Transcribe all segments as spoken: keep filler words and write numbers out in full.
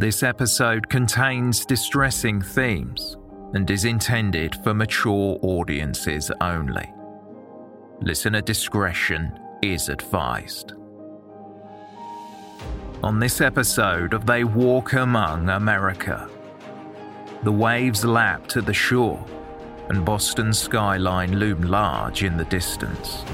This episode contains distressing themes and is intended for mature audiences only. Listener discretion is advised. On this episode of They Walk Among America, the waves lapped at the shore and Boston's skyline loomed large in the distance.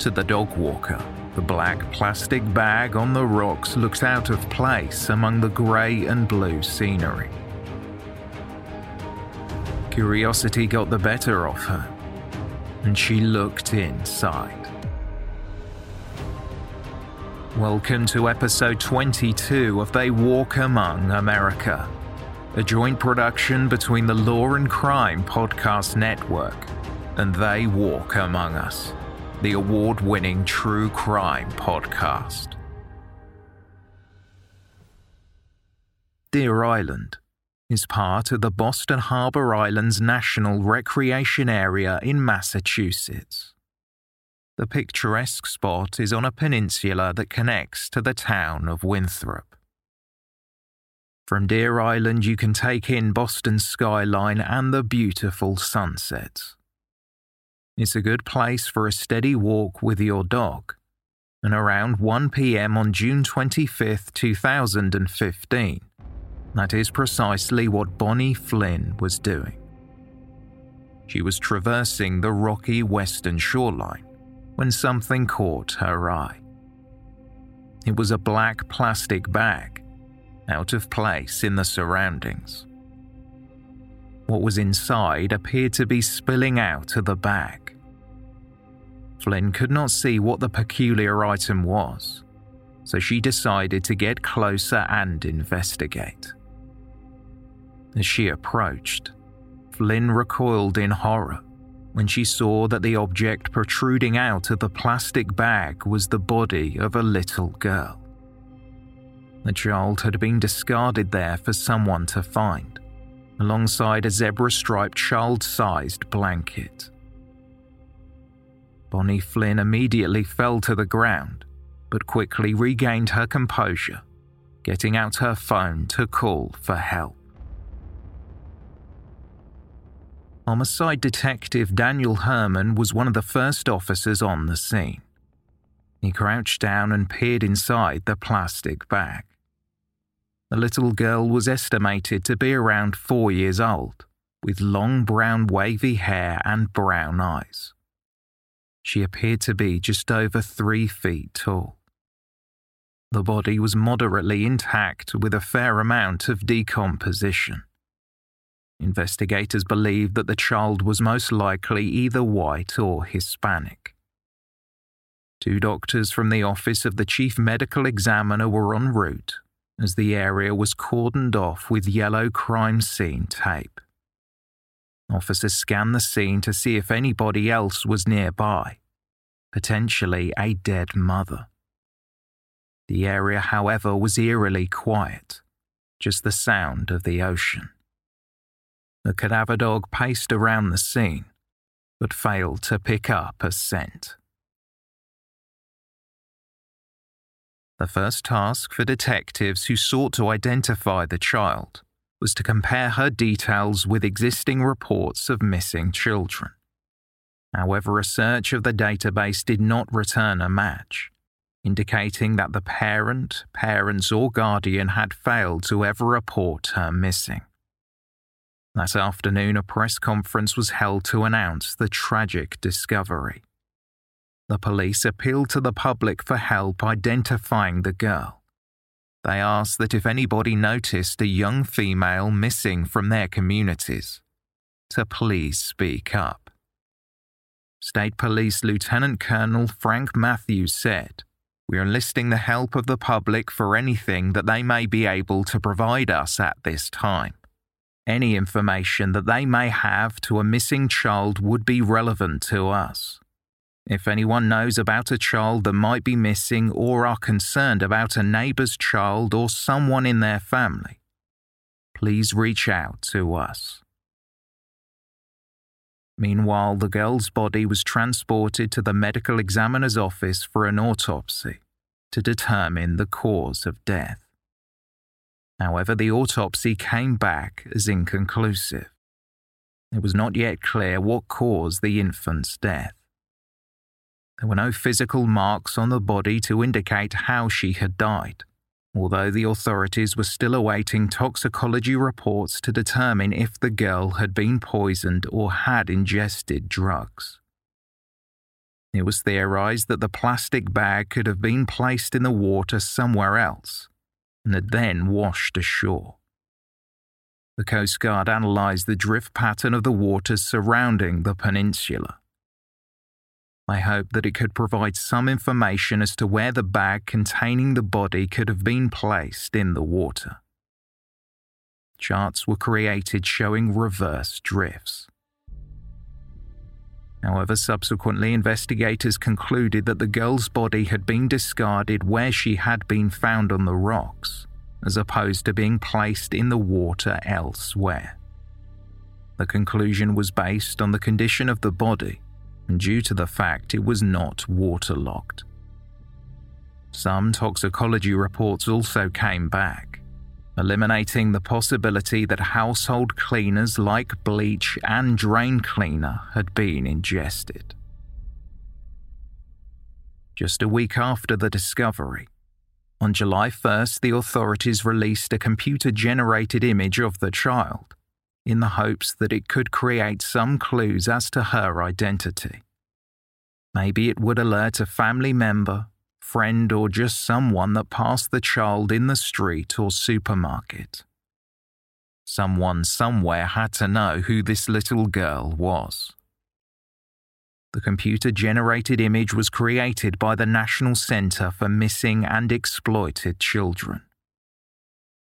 To the dog walker, the black plastic bag on the rocks looks out of place among the grey and blue scenery. Curiosity got the better of her, and she looked inside. Welcome to episode twenty-two of They Walk Among America, a joint production between the Law and Crime Podcast Network and They Walk Among Us, the award-winning true crime podcast. Deer Island is part of the Boston Harbor Islands National Recreation Area in Massachusetts. The picturesque spot is on a peninsula that connects to the town of Winthrop. From Deer Island, you can take in Boston's skyline and the beautiful sunsets. It's a good place for a steady walk with your dog, and around one p.m. on June twenty-fifth, two thousand fifteen, that is precisely what Bonnie Flynn was doing. She was traversing the rocky western shoreline when something caught her eye. It was a black plastic bag, out of place in the surroundings. What was inside appeared to be spilling out of the bag. Flynn could not see what the peculiar item was, so she decided to get closer and investigate. As she approached, Flynn recoiled in horror when she saw that the object protruding out of the plastic bag was the body of a little girl. The child had been discarded there for someone to find, alongside a zebra-striped child-sized blanket. Bonnie Flynn immediately fell to the ground, but quickly regained her composure, getting out her phone to call for help. Homicide Detective Daniel Herman was one of the first officers on the scene. He crouched down and peered inside the plastic bag. The little girl was estimated to be around four years old, with long brown wavy hair and brown eyes. She appeared to be just over three feet tall. The body was moderately intact with a fair amount of decomposition. Investigators believe that the child was most likely either white or Hispanic. Two doctors from the office of the chief medical examiner were en route, as the area was cordoned off with yellow crime scene tape. Officers scanned the scene to see if anybody else was nearby, potentially a dead mother. The area, however, was eerily quiet, just the sound of the ocean. The cadaver dog paced around the scene, but failed to pick up a scent. The first task for detectives who sought to identify the child was to compare her details with existing reports of missing children. However, a search of the database did not return a match, indicating that the parent, parents or guardian had failed to ever report her missing. That afternoon, a press conference was held to announce the tragic discovery. The police appealed to the public for help identifying the girl. They asked that if anybody noticed a young female missing from their communities, to please speak up. State Police Lieutenant Colonel Frank Matthews said, "We are enlisting the help of the public for anything that they may be able to provide us at this time. Any information that they may have to a missing child would be relevant to us. If anyone knows about a child that might be missing or are concerned about a neighbor's child or someone in their family, please reach out to us." Meanwhile, the girl's body was transported to the medical examiner's office for an autopsy to determine the cause of death. However, the autopsy came back as inconclusive. It was not yet clear what caused the infant's death. There were no physical marks on the body to indicate how she had died, although the authorities were still awaiting toxicology reports to determine if the girl had been poisoned or had ingested drugs. It was theorized that the plastic bag could have been placed in the water somewhere else and had then washed ashore. The Coast Guard analyzed the drift pattern of the waters surrounding the peninsula. They hoped that it could provide some information as to where the bag containing the body could have been placed in the water. Charts were created showing reverse drifts. However, subsequently investigators concluded that the girl's body had been discarded where she had been found on the rocks, as opposed to being placed in the water elsewhere. The conclusion was based on the condition of the body, and due to the fact it was not waterlogged. Some toxicology reports also came back, eliminating the possibility that household cleaners like bleach and drain cleaner had been ingested. Just a week after the discovery, on July first, the authorities released a computer-generated image of the child, in the hopes that it could create some clues as to her identity. Maybe it would alert a family member, friend, or just someone that passed the child in the street or supermarket. Someone somewhere had to know who this little girl was. The computer-generated image was created by the National Center for Missing and Exploited Children.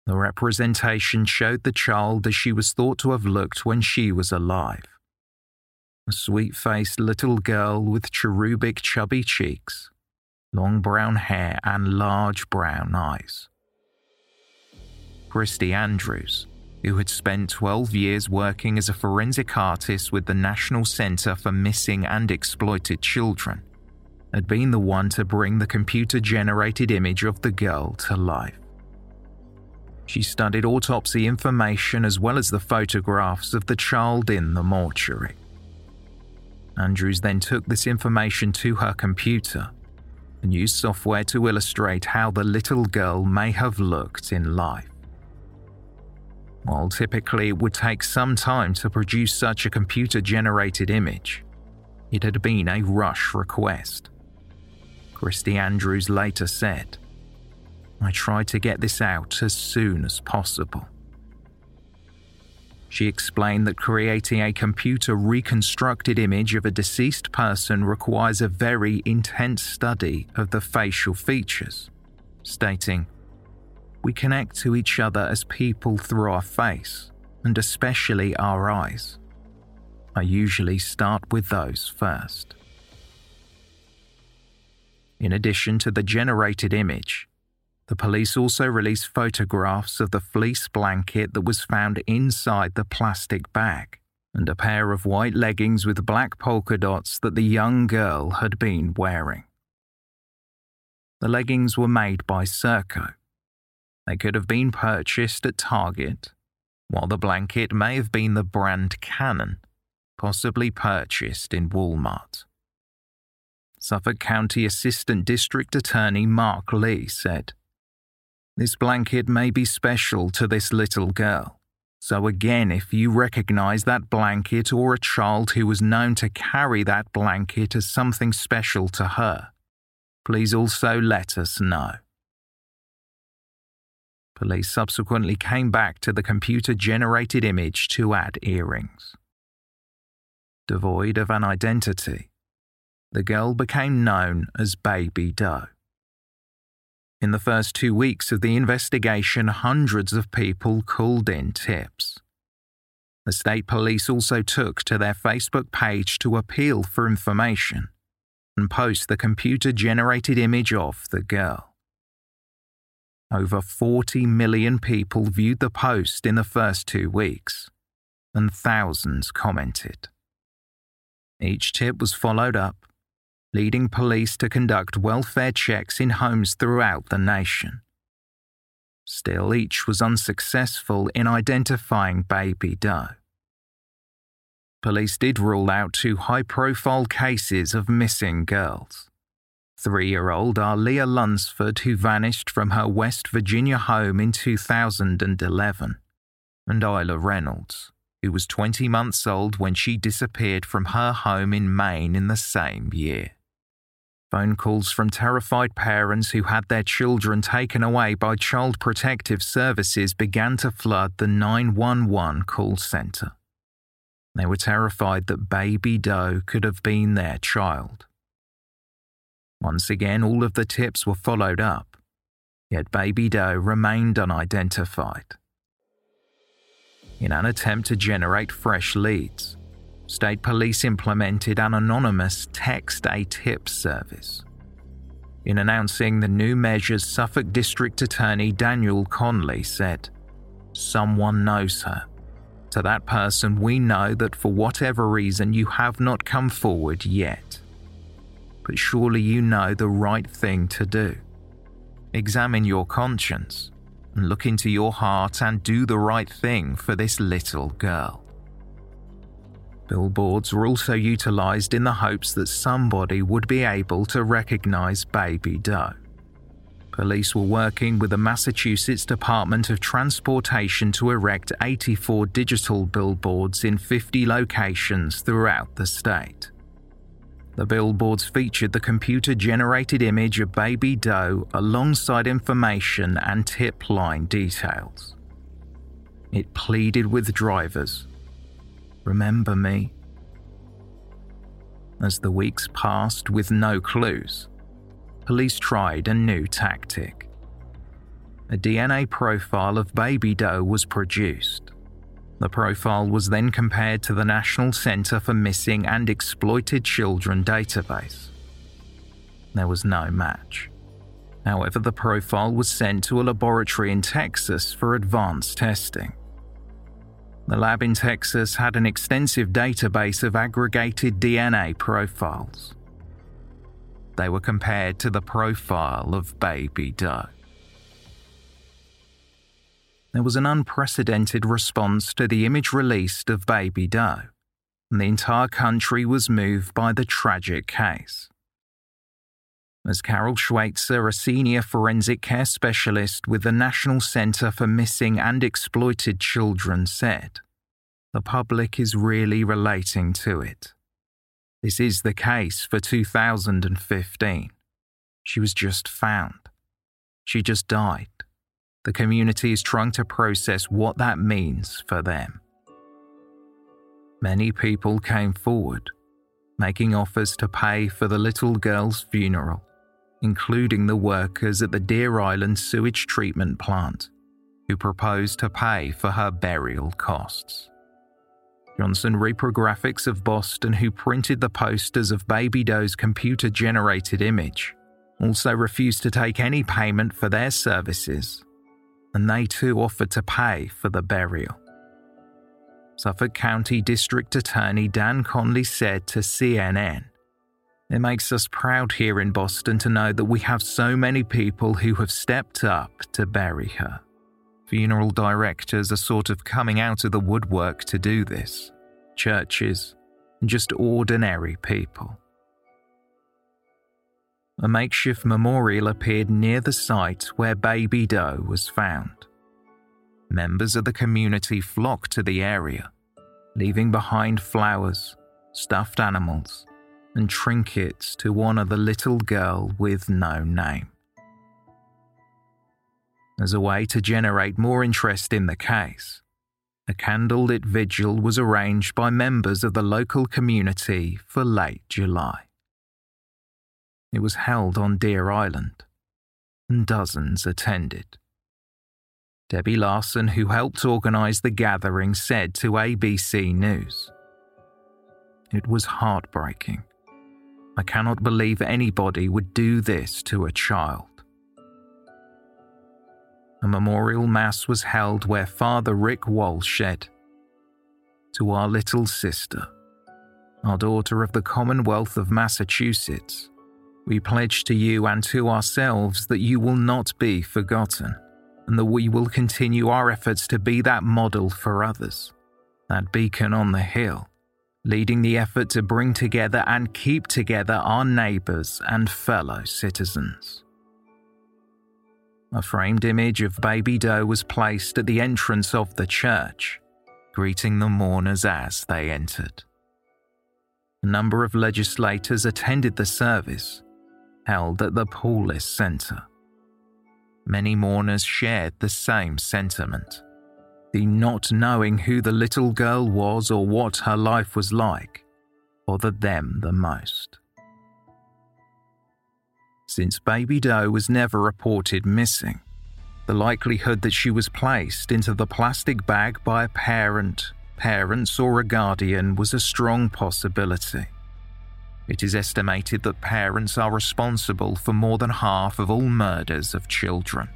The representation showed the child as she was thought to have looked when she was alive. A sweet-faced little girl with cherubic chubby cheeks, long brown hair and large brown eyes. Christy Andrews, who had spent twelve years working as a forensic artist with the National Center for Missing and Exploited Children, had been the one to bring the computer-generated image of the girl to life. She studied autopsy information as well as the photographs of the child in the mortuary. Andrews then took this information to her computer and used software to illustrate how the little girl may have looked in life. While typically it would take some time to produce such a computer-generated image, it had been a rush request. Christy Andrews later said, "I tried to get this out as soon as possible." She explained that creating a computer-reconstructed image of a deceased person requires a very intense study of the facial features, stating, "We connect to each other as people through our face, and especially our eyes. I usually start with those first." In addition to the generated image, the police also released photographs of the fleece blanket that was found inside the plastic bag and a pair of white leggings with black polka dots that the young girl had been wearing. The leggings were made by Circo. They could have been purchased at Target, while the blanket may have been the brand Cannon, possibly purchased in Walmart. Suffolk County Assistant District Attorney Mark Lee said, "This blanket may be special to this little girl, so again if you recognise that blanket or a child who was known to carry that blanket as something special to her, please also let us know." Police subsequently came back to the computer-generated image to add earrings. Devoid of an identity, the girl became known as Baby Doe. In the first two weeks of the investigation, hundreds of people called in tips. The state police also took to their Facebook page to appeal for information and post the computer-generated image of the girl. Over forty million people viewed the post in the first two weeks, and thousands commented. Each tip was followed up, leading police to conduct welfare checks in homes throughout the nation. Still, each was unsuccessful in identifying Baby Doe. Police did rule out two high-profile cases of missing girls. Three-year-old Aliayah Lunsford, who vanished from her West Virginia home in two thousand eleven, and Isla Reynolds, who was twenty months old when she disappeared from her home in Maine in the same year. Phone calls from terrified parents who had their children taken away by Child Protective Services began to flood the nine one one call centre. They were terrified that Baby Doe could have been their child. Once again, all of the tips were followed up, yet Baby Doe remained unidentified. In an attempt to generate fresh leads, state police implemented an anonymous text-a-tip service. In announcing the new measures, Suffolk District Attorney Daniel Conley said, "Someone knows her. To that person, we know that for whatever reason you have not come forward yet. But surely you know the right thing to do. Examine your conscience. Look into your heart and do the right thing for this little girl." Billboards were also utilised in the hopes that somebody would be able to recognise Baby Doe. Police were working with the Massachusetts Department of Transportation to erect eighty-four digital billboards in fifty locations throughout the state. The billboards featured the computer-generated image of Baby Doe alongside information and tip line details. It pleaded with drivers, "Remember me." As the weeks passed with no clues, police tried a new tactic. A D N A profile of Baby Doe was produced. The profile was then compared to the National Center for Missing and Exploited Children database. There was no match. However, the profile was sent to a laboratory in Texas for advanced testing. The lab in Texas had an extensive database of aggregated D N A profiles. They were compared to the profile of Baby Doe. There was an unprecedented response to the image released of Baby Doe, and the entire country was moved by the tragic case. As Carol Schweitzer, a senior forensic care specialist with the National Center for Missing and Exploited Children, said, "The public is really relating to it. This is the case for two thousand fifteen. She was just found. She just died. The community is trying to process what that means for them." Many people came forward, making offers to pay for the little girl's funeral, including the workers at the Deer Island sewage treatment plant, who proposed to pay for her burial costs. Johnson Reprographics of Boston, who printed the posters of Baby Doe's computer-generated image, also refused to take any payment for their services, and they too offered to pay for the burial. Suffolk County District Attorney Dan Conley said to C N N, "It makes us proud here in Boston to know that we have so many people who have stepped up to bury her, Funeral directors are sort of coming out of the woodwork to do this. Churches, and just ordinary people. A makeshift memorial appeared near the site where Baby Doe was found. Members of the community flocked to the area, leaving behind flowers, stuffed animals, and trinkets to honor the little girl with no name. As a way to generate more interest in the case, a candlelit vigil was arranged by members of the local community for late July. It was held on Deer Island, and dozens attended. Debbie Larson, who helped organise the gathering, said to A B C News, "It was heartbreaking. I cannot believe anybody would do this to a child." A memorial mass was held where Father Rick Walsh said, "To our little sister, our daughter of the Commonwealth of Massachusetts, we pledge to you and to ourselves that you will not be forgotten, and that we will continue our efforts to be that model for others, that beacon on the hill, leading the effort to bring together and keep together our neighbours and fellow citizens." A framed image of Baby Doe was placed at the entrance of the church, greeting the mourners as they entered. A number of legislators attended the service, held at the Paulus Centre. Many mourners shared the same sentiment. The not knowing who the little girl was or what her life was like bothered them the most. Since Baby Doe was never reported missing, the likelihood that she was placed into the plastic bag by a parent, parents or a guardian was a strong possibility. It is estimated that parents are responsible for more than half of all murders of children.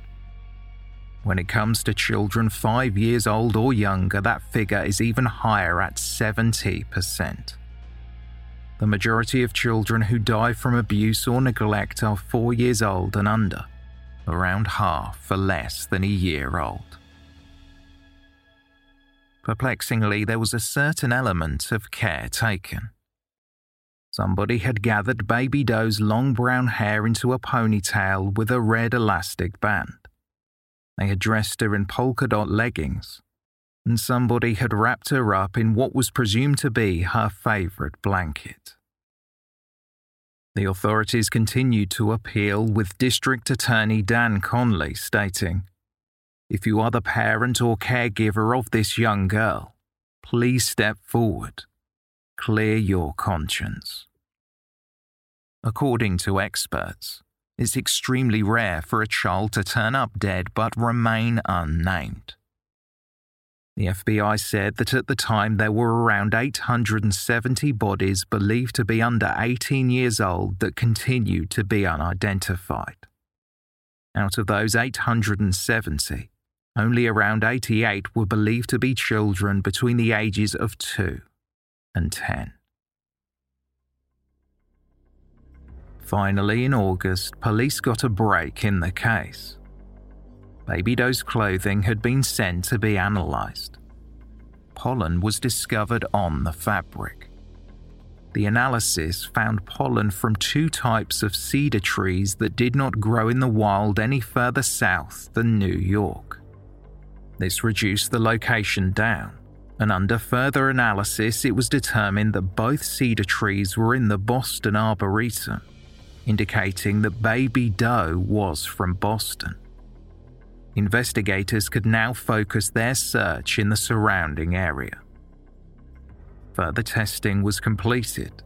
When it comes to children five years old or younger, that figure is even higher at seventy percent. The majority of children who die from abuse or neglect are four years old and under, around half are less than a year old. Perplexingly, there was a certain element of care taken. Somebody had gathered Baby Doe's long brown hair into a ponytail with a red elastic band. They had dressed her in polka dot leggings, and somebody had wrapped her up in what was presumed to be her favourite blanket. The authorities continued to appeal, with District Attorney Dan Conley stating, "If you are the parent or caregiver of this young girl, please step forward. Clear your conscience." According to experts, it's extremely rare for a child to turn up dead but remain unnamed. The F B I said that at the time there were around eight hundred seventy bodies believed to be under eighteen years old that continued to be unidentified. Out of those eight hundred seventy, only around eighty-eight were believed to be children between the ages of two and ten. Finally, in August, police got a break in the case. Baby Doe's clothing had been sent to be analysed. Pollen was discovered on the fabric. The analysis found pollen from two types of cedar trees that did not grow in the wild any further south than New York. This reduced the location down, and under further analysis it was determined that both cedar trees were in the Boston Arboretum, indicating that Baby Doe was from Boston. Investigators could now focus their search in the surrounding area. Further testing was completed.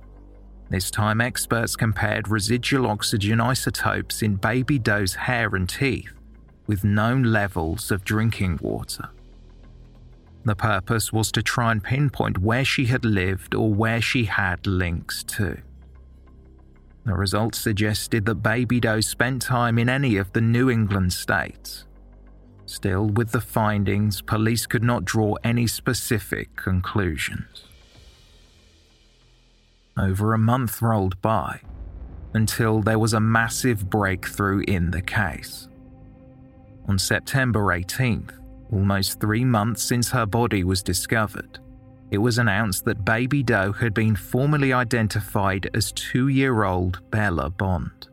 This time experts compared residual oxygen isotopes in Baby Doe's hair and teeth with known levels of drinking water. The purpose was to try and pinpoint where she had lived or where she had links to. The results suggested that Baby Doe spent time in any of the New England states. Still, with the findings, police could not draw any specific conclusions. Over a month rolled by until there was a massive breakthrough in the case. On September eighteenth, Almost three months since her body was discovered, it was announced that Baby Doe had been formally identified as two-year-old Bella Bond.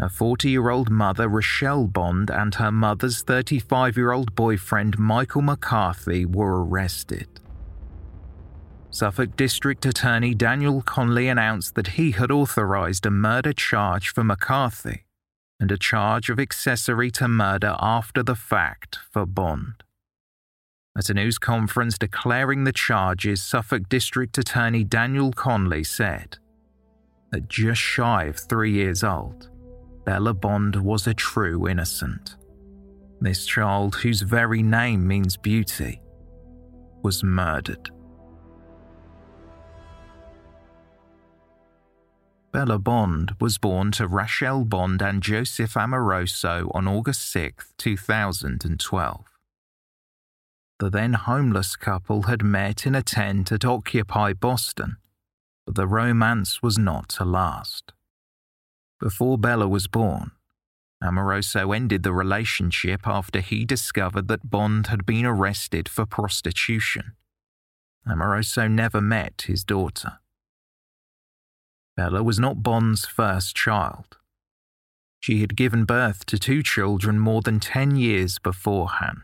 Her forty-year-old mother, Rachelle Bond, and her mother's thirty-five-year-old boyfriend, Michael McCarthy, were arrested. Suffolk District Attorney Daniel Conley announced that he had authorised a murder charge for McCarthy and a charge of accessory to murder after the fact for Bond. At a news conference declaring the charges, Suffolk District Attorney Daniel Conley said, "At just shy of three years old, Bella Bond was a true innocent. This child, whose very name means beauty, was murdered." Bella Bond was born to Rachelle Bond and Joseph Amoroso on August sixth, two thousand twelve. The then homeless couple had met in a tent at Occupy Boston, but the romance was not to last. Before Bella was born, Amoroso ended the relationship after he discovered that Bond had been arrested for prostitution. Amoroso never met his daughter. Bella was not Bond's first child. She had given birth to two children more than ten years beforehand.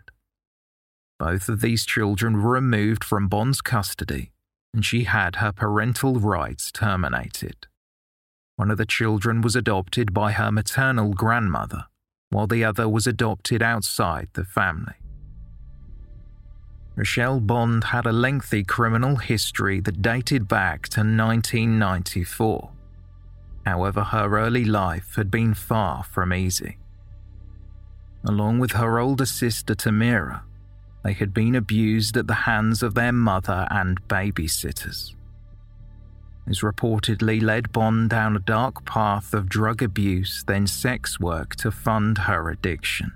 Both of these children were removed from Bond's custody, and she had her parental rights terminated. One of the children was adopted by her maternal grandmother, while the other was adopted outside the family. Rachelle Bond had a lengthy criminal history that dated back to nineteen ninety-four. However, her early life had been far from easy. Along with her older sister Tamira, they had been abused at the hands of their mother and babysitters. This reportedly led Bond down a dark path of drug abuse, then sex work to fund her addiction.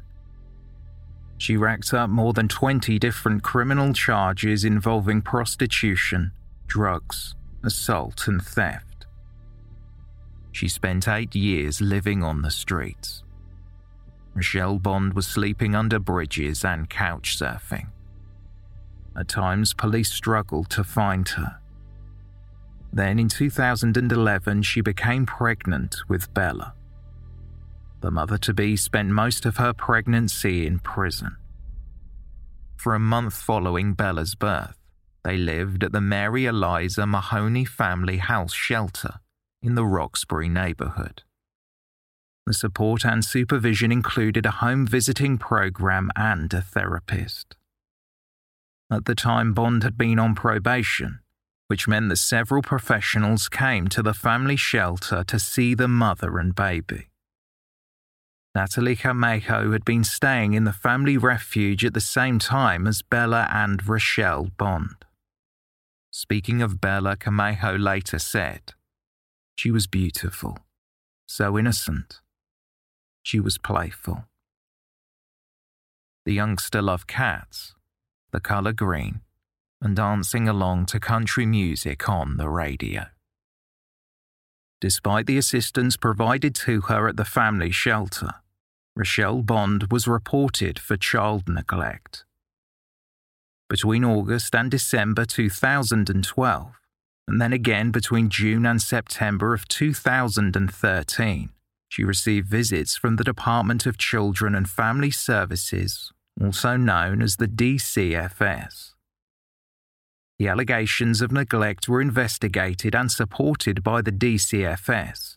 She racked up more than twenty different criminal charges involving prostitution, drugs, assault, and theft. She spent eight years living on the streets. Rachelle Bond was sleeping under bridges and couch surfing. At times, police struggled to find her. Then, in two thousand eleven, she became pregnant with Bella. The mother-to-be spent most of her pregnancy in prison. For a month following Bella's birth, they lived at the Mary Eliza Mahoney family house shelter in the Roxbury neighborhood. The support and supervision included a home visiting program and a therapist. At the time, Bond had been on probation, which meant that several professionals came to the family shelter to see the mother and baby. Natalie Camejo had been staying in the family refuge at the same time as Bella and Rachelle Bond. Speaking of Bella, Camejo later said, "She was beautiful, so innocent. She was playful." The youngster loved cats, the color green, and dancing along to country music on the radio. Despite the assistance provided to her at the family shelter, Rachelle Bond was reported for child neglect. Between August and December two thousand twelve, and then again between June and September of two thousand thirteen, she received visits from the Department of Children and Family Services, also known as the D C F S. The allegations of neglect were investigated and supported by the D C F S,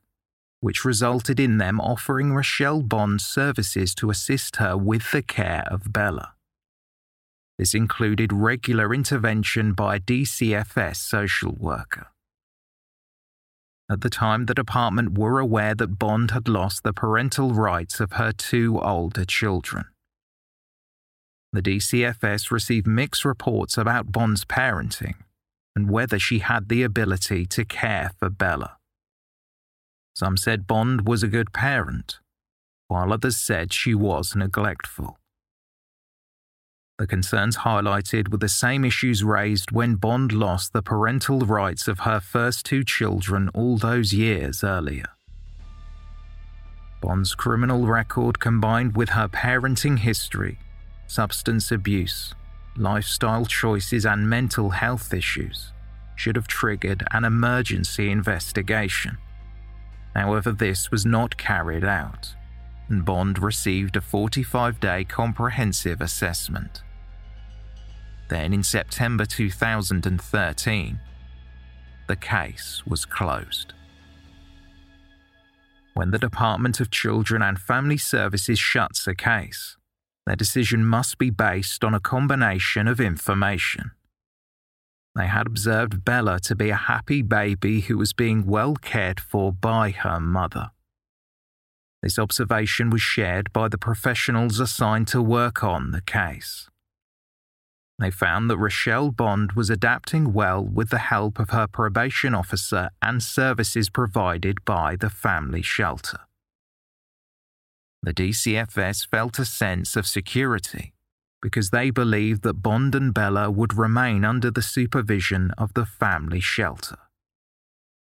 which resulted in them offering Rachelle Bond services to assist her with the care of Bella. This included regular intervention by a D C F S social worker. At the time, the department were aware that Bond had lost the parental rights of her two older children. The D C F S received mixed reports about Bond's parenting and whether she had the ability to care for Bella. Some said Bond was a good parent, while others said she was neglectful. The concerns highlighted were the same issues raised when Bond lost the parental rights of her first two children all those years earlier. Bond's criminal record combined with her parenting history substance abuse, lifestyle choices and mental health issues should have triggered an emergency investigation. However, this was not carried out, and Bond received a forty-five day comprehensive assessment. Then in September two thousand thirteen, the case was closed. When the Department of Children and Family Services shuts a case, their decision must be based on a combination of information. They had observed Bella to be a happy baby who was being well cared for by her mother. This observation was shared by the professionals assigned to work on the case. They found that Rachelle Bond was adapting well with the help of her probation officer and services provided by the family shelter. The D C F S felt a sense of security because they believed that Bond and Bella would remain under the supervision of the family shelter.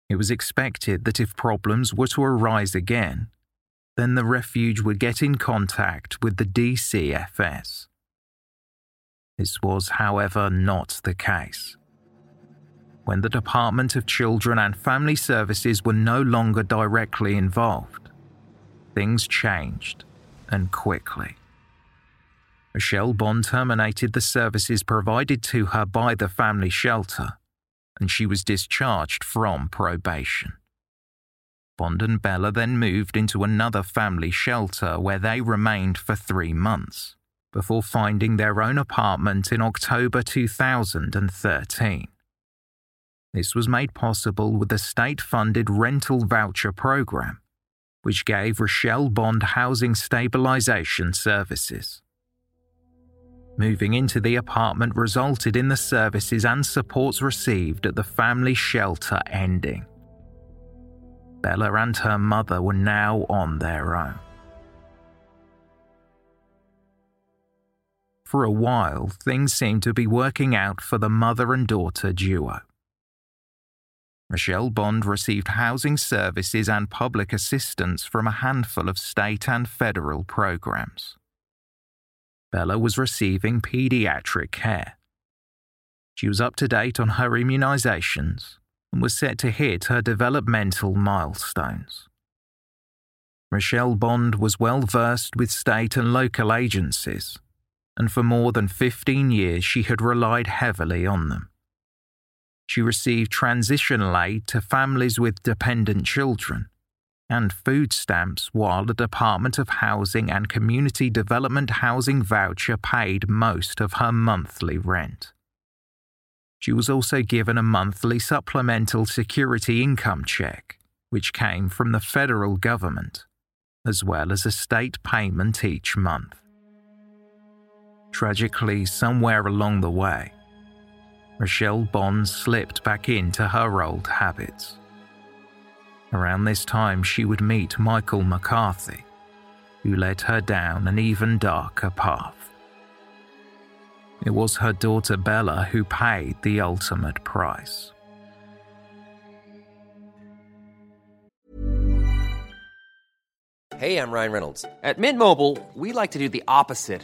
It was expected that if problems were to arise again, then the refuge would get in contact with the D C F S. This was, however, not the case. When the Department of Children and Family Services were no longer directly involved, things changed, and quickly. Rachelle Bond terminated the services provided to her by the family shelter, and she was discharged from probation. Bond and Bella then moved into another family shelter where they remained for three months, before finding their own apartment in October two thousand thirteen. This was made possible with a state-funded rental voucher program, which gave Rachelle Bond housing stabilization services. Moving into the apartment resulted in the services and supports received at the family shelter ending. Bella and her mother were now on their own. For a while, things seemed to be working out for the mother and daughter duo. Rachelle Bond received housing services and public assistance from a handful of state and federal programs. Bella was receiving pediatric care. She was up to date on her immunizations and was set to hit her developmental milestones. Rachelle Bond was well versed with state and local agencies, and for more than fifteen years she had relied heavily on them. She received transitional aid to families with dependent children and food stamps while the Department of Housing and Community Development housing voucher paid most of her monthly rent. She was also given a monthly supplemental security income check, which came from the federal government, as well as a state payment each month. Tragically, somewhere along the way, Rachelle Bond slipped back into her old habits. Around this time, she would meet Michael McCarthy, who led her down an even darker path. It was her daughter Bella who paid the ultimate price. Hey, I'm Ryan Reynolds. At Mint Mobile, we like to do the opposite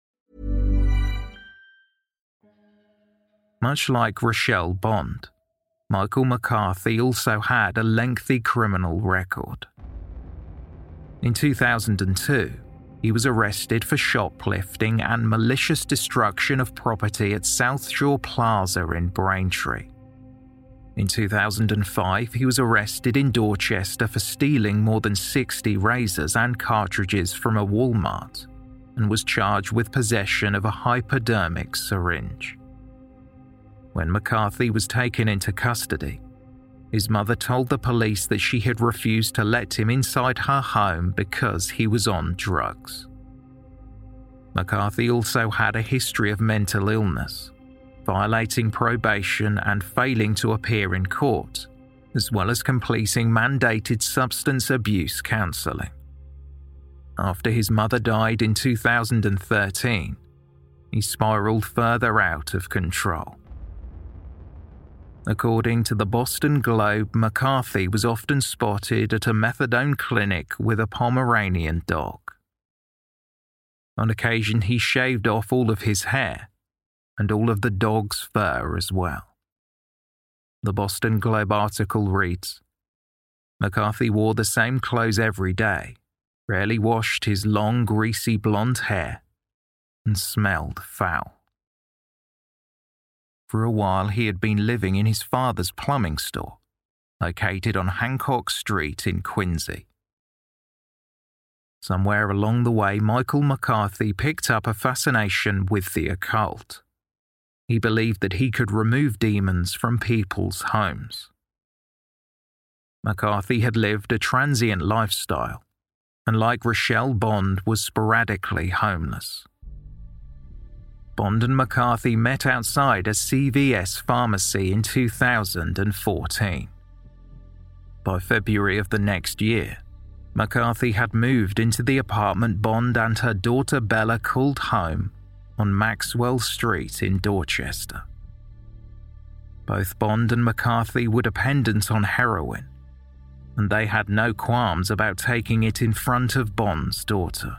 Much like Rachelle Bond, Michael McCarthy also had a lengthy criminal record. In two thousand two, he was arrested for shoplifting and malicious destruction of property at South Shore Plaza in Braintree. In two thousand five, he was arrested in Dorchester for stealing more than sixty razors and cartridges from a Walmart and was charged with possession of a hypodermic syringe. When McCarthy was taken into custody, his mother told the police that she had refused to let him inside her home because he was on drugs. McCarthy also had a history of mental illness violating probation and failing to appear in court, as well as completing mandated substance abuse counselling. After his mother died in two thousand thirteen, he spiralled further out of control. According to the Boston Globe, McCarthy was often spotted at a methadone clinic with a Pomeranian dog. On occasion, he shaved off all of his hair and all of the dog's fur as well. The Boston Globe article reads, "McCarthy wore the same clothes every day, rarely washed his long, greasy blonde hair, and smelled foul." For a while, he had been living in his father's plumbing store, located on Hancock Street in Quincy. Somewhere along the way, Michael McCarthy picked up a fascination with the occult. He believed that he could remove demons from people's homes. McCarthy had lived a transient lifestyle, and like Rachelle Bond, was sporadically homeless. Bond and McCarthy met outside a C V S pharmacy in two thousand fourteen. By February of the next year, McCarthy had moved into the apartment Bond and her daughter Bella called home on Maxwell Street in Dorchester. Both Bond and McCarthy were dependent on heroin, and they had no qualms about taking it in front of Bond's daughter.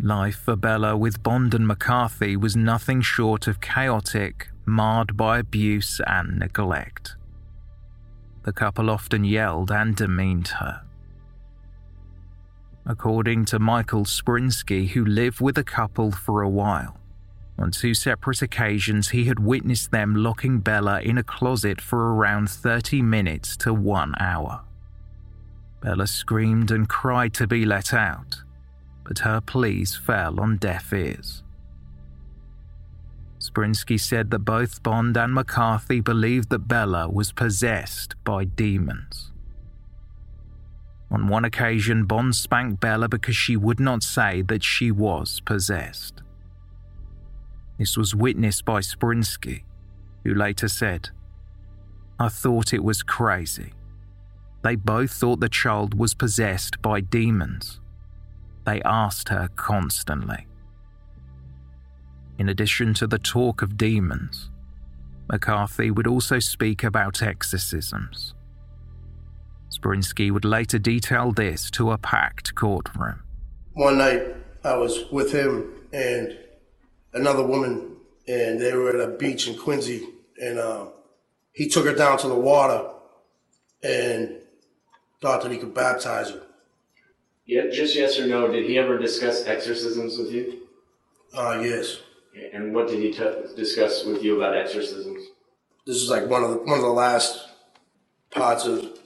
Life for Bella with Bond and McCarthy was nothing short of chaotic, marred by abuse and neglect. The couple often yelled and demeaned her. According to Michael Sprinsky, who lived with the couple for a while, on two separate occasions he had witnessed them locking Bella in a closet for around thirty minutes to one hour. Bella screamed and cried to be let out, but her pleas fell on deaf ears. Sprinsky said that both Bond and McCarthy believed that Bella was possessed by demons. On one occasion, Bond spanked Bella because she would not say that she was possessed. This was witnessed by Sprinsky, who later said, "I thought it was crazy. They both thought the child was possessed by demons. They asked her constantly." In addition to the talk of demons, McCarthy would also speak about exorcisms. Sprinsky would later detail this to a packed courtroom. "One night I was with him and another woman, and they were at a beach in Quincy, and uh, he took her down to the water and thought that he could baptize her." "Yeah, just yes or no, did he ever discuss exorcisms with you?" Uh, yes. "And what did he t- discuss with you about exorcisms?" "This is like one of the, one of the last parts of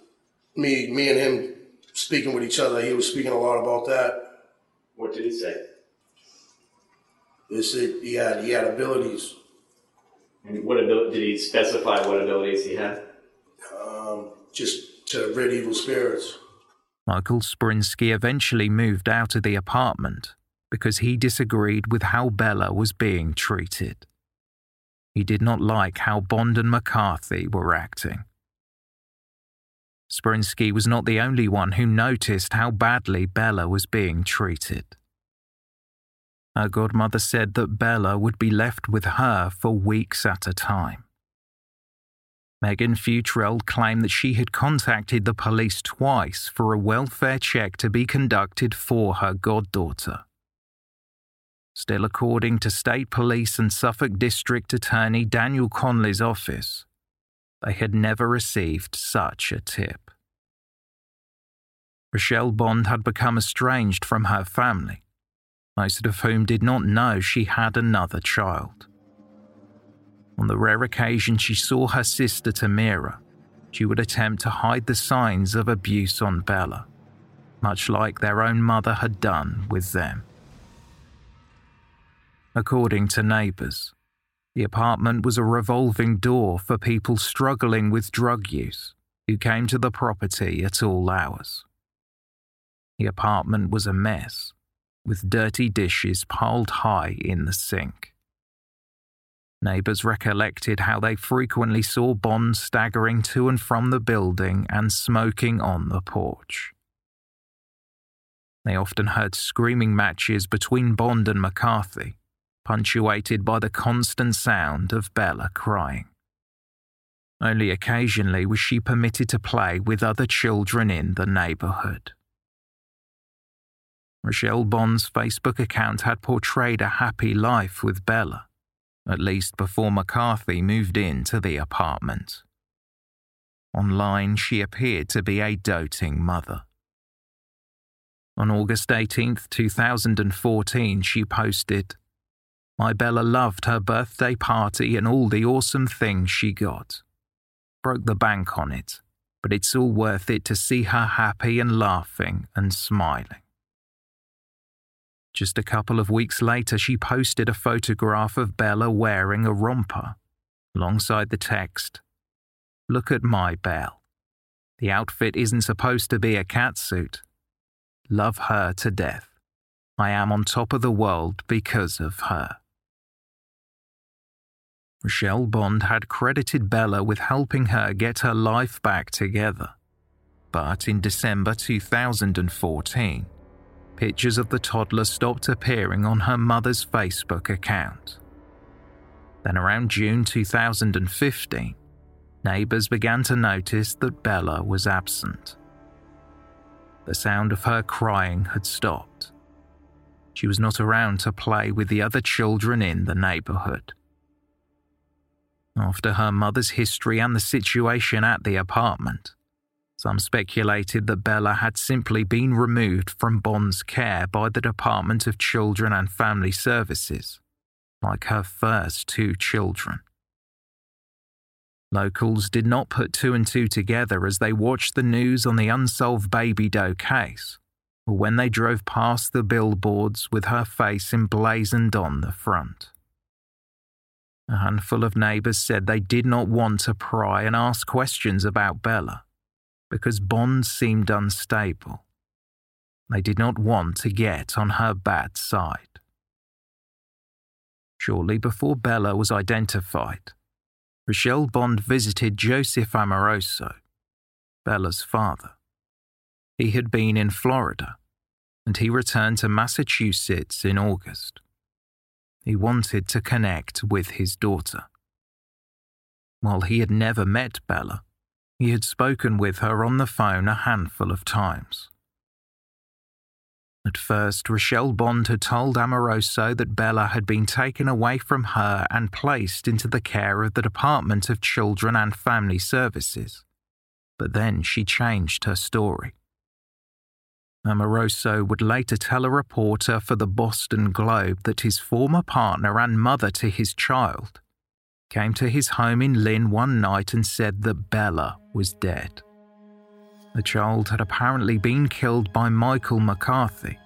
Me, me and him speaking with each other. He was speaking a lot about that." "What did he say?" "They said he had, he had abilities." "And what ability? Did he specify what abilities he had?" Um, "just to rid evil spirits." Michael Sprinsky eventually moved out of the apartment because he disagreed with how Bella was being treated. He did not like how Bond and McCarthy were acting. Sprinsky was not the only one who noticed how badly Bella was being treated. Her godmother said that Bella would be left with her for weeks at a time. Megan Futrell claimed that she had contacted the police twice for a welfare check to be conducted for her goddaughter. Still, according to state police and Suffolk District Attorney Daniel Conley's office, they had never received such a tip. Rachelle Bond had become estranged from her family, most of whom did not know she had another child. On the rare occasion she saw her sister Tamira, she would attempt to hide the signs of abuse on Bella, much like their own mother had done with them. According to neighbours, the apartment was a revolving door for people struggling with drug use who came to the property at all hours. The apartment was a mess, with dirty dishes piled high in the sink. Neighbours recollected how they frequently saw Bond staggering to and from the building and smoking on the porch. They often heard screaming matches between Bond and McCarthy, punctuated by the constant sound of Bella crying. Only occasionally was she permitted to play with other children in the neighbourhood. Rachelle Bond's Facebook account had portrayed a happy life with Bella, at least before McCarthy moved into the apartment. Online, she appeared to be a doting mother. On August eighteenth, two thousand fourteen, she posted, "My Bella loved her birthday party and all the awesome things she got. Broke the bank on it, but it's all worth it to see her happy and laughing and smiling." Just a couple of weeks later, she posted a photograph of Bella wearing a romper, alongside the text, "Look at my Belle. The outfit isn't supposed to be a catsuit. Love her to death. I am on top of the world because of her." Rachelle Bond had credited Bella with helping her get her life back together. But in December two thousand fourteen, pictures of the toddler stopped appearing on her mother's Facebook account. Then around June two thousand fifteen, neighbours began to notice that Bella was absent. The sound of her crying had stopped. She was not around to play with the other children in the neighbourhood. After her mother's history and the situation at the apartment, some speculated that Bella had simply been removed from Bond's care by the Department of Children and Family Services, like her first two children. Locals did not put two and two together as they watched the news on the unsolved Baby Doe case, or when they drove past the billboards with her face emblazoned on the front. A handful of neighbours said they did not want to pry and ask questions about Bella, because Bond seemed unstable. They did not want to get on her bad side. Shortly before Bella was identified, Rachelle Bond visited Joseph Amoroso, Bella's father. He had been in Florida, and he returned to Massachusetts in August. He wanted to connect with his daughter. While he had never met Bella, he had spoken with her on the phone a handful of times. At first, Rachelle Bond had told Amoroso that Bella had been taken away from her and placed into the care of the Department of Children and Family Services, but then she changed her story. Amoroso would later tell a reporter for the Boston Globe that his former partner and mother to his child came to his home in Lynn one night and said that Bella was dead. The child had apparently been killed by Michael McCarthy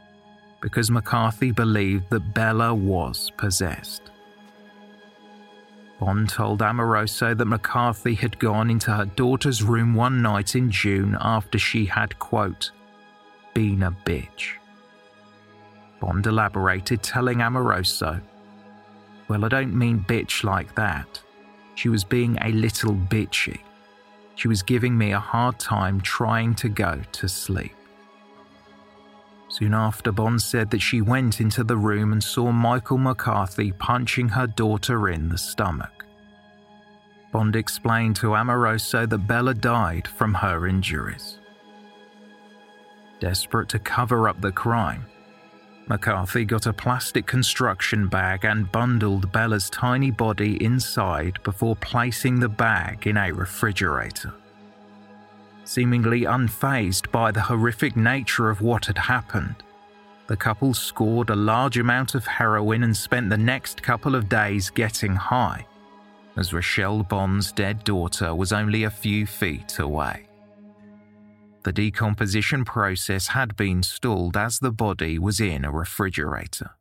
because McCarthy believed that Bella was possessed. Bond told Amoroso that McCarthy had gone into her daughter's room one night in June after she had, quote, "been a bitch." Bond elaborated, telling Amoroso, "Well, I don't mean bitch like that. She was being a little bitchy. She was giving me a hard time trying to go to sleep." Soon after, Bond said that she went into the room and saw Michael McCarthy punching her daughter in the stomach. Bond explained to Amoroso that Bella died from her injuries. Desperate to cover up the crime, McCarthy got a plastic construction bag and bundled Bella's tiny body inside before placing the bag in a refrigerator. Seemingly unfazed by the horrific nature of what had happened, the couple scored a large amount of heroin and spent the next couple of days getting high, as Rachelle Bond's dead daughter was only a few feet away. The decomposition process had been stalled as the body was in a refrigerator.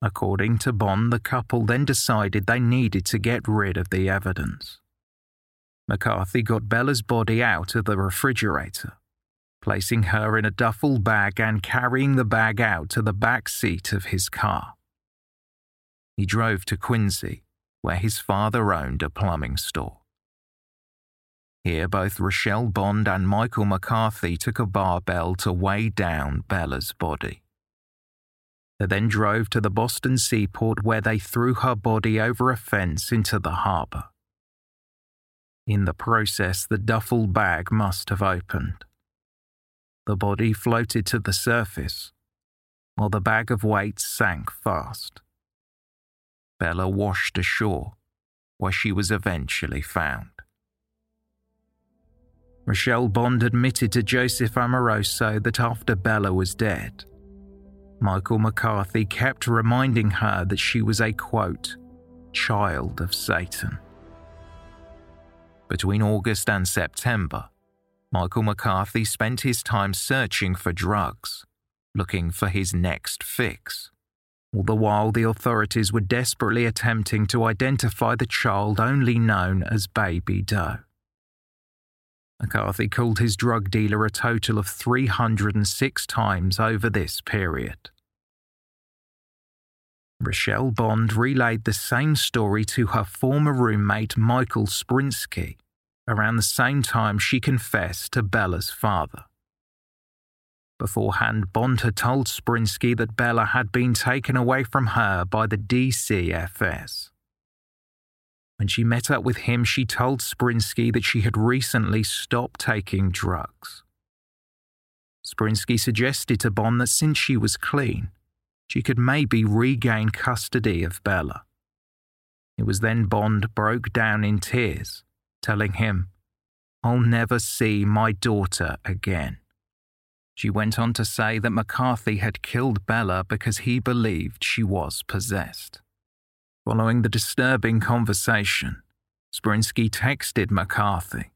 According to Bond, the couple then decided they needed to get rid of the evidence. McCarthy got Bella's body out of the refrigerator, placing her in a duffel bag and carrying the bag out to the back seat of his car. he drove to Quincy, where his father owned a plumbing store. Here, both Rachelle Bond and Michael McCarthy took a barbell to weigh down Bella's body. They then drove to the Boston seaport, where they threw her body over a fence into the harbor. In the process, the duffel bag must have opened. The body floated to the surface, while the bag of weights sank fast. Bella washed ashore, where she was eventually found. Rachelle Bond admitted to Joseph Amoroso that after Bella was dead, Michael McCarthy kept reminding her that she was a, quote, child of Satan. Between August and September, Michael McCarthy spent his time searching for drugs, looking for his next fix, all the while the authorities were desperately attempting to identify the child only known as Baby Doe. McCarthy called his drug dealer a total of three hundred six times over this period. Rachelle Bond relayed the same story to her former roommate Michael Sprinsky around the same time she confessed to Bella's father. Beforehand, Bond had told Sprinsky that Bella had been taken away from her by the D C F S. When she met up with him, she told Sprinsky that she had recently stopped taking drugs. Sprinsky suggested to Bond that since she was clean, she could maybe regain custody of Bella. It was then Bond broke down in tears, telling him, "I'll never see my daughter again." She went on to say that McCarthy had killed Bella because he believed she was possessed. Following the disturbing conversation, Sprinsky texted McCarthy.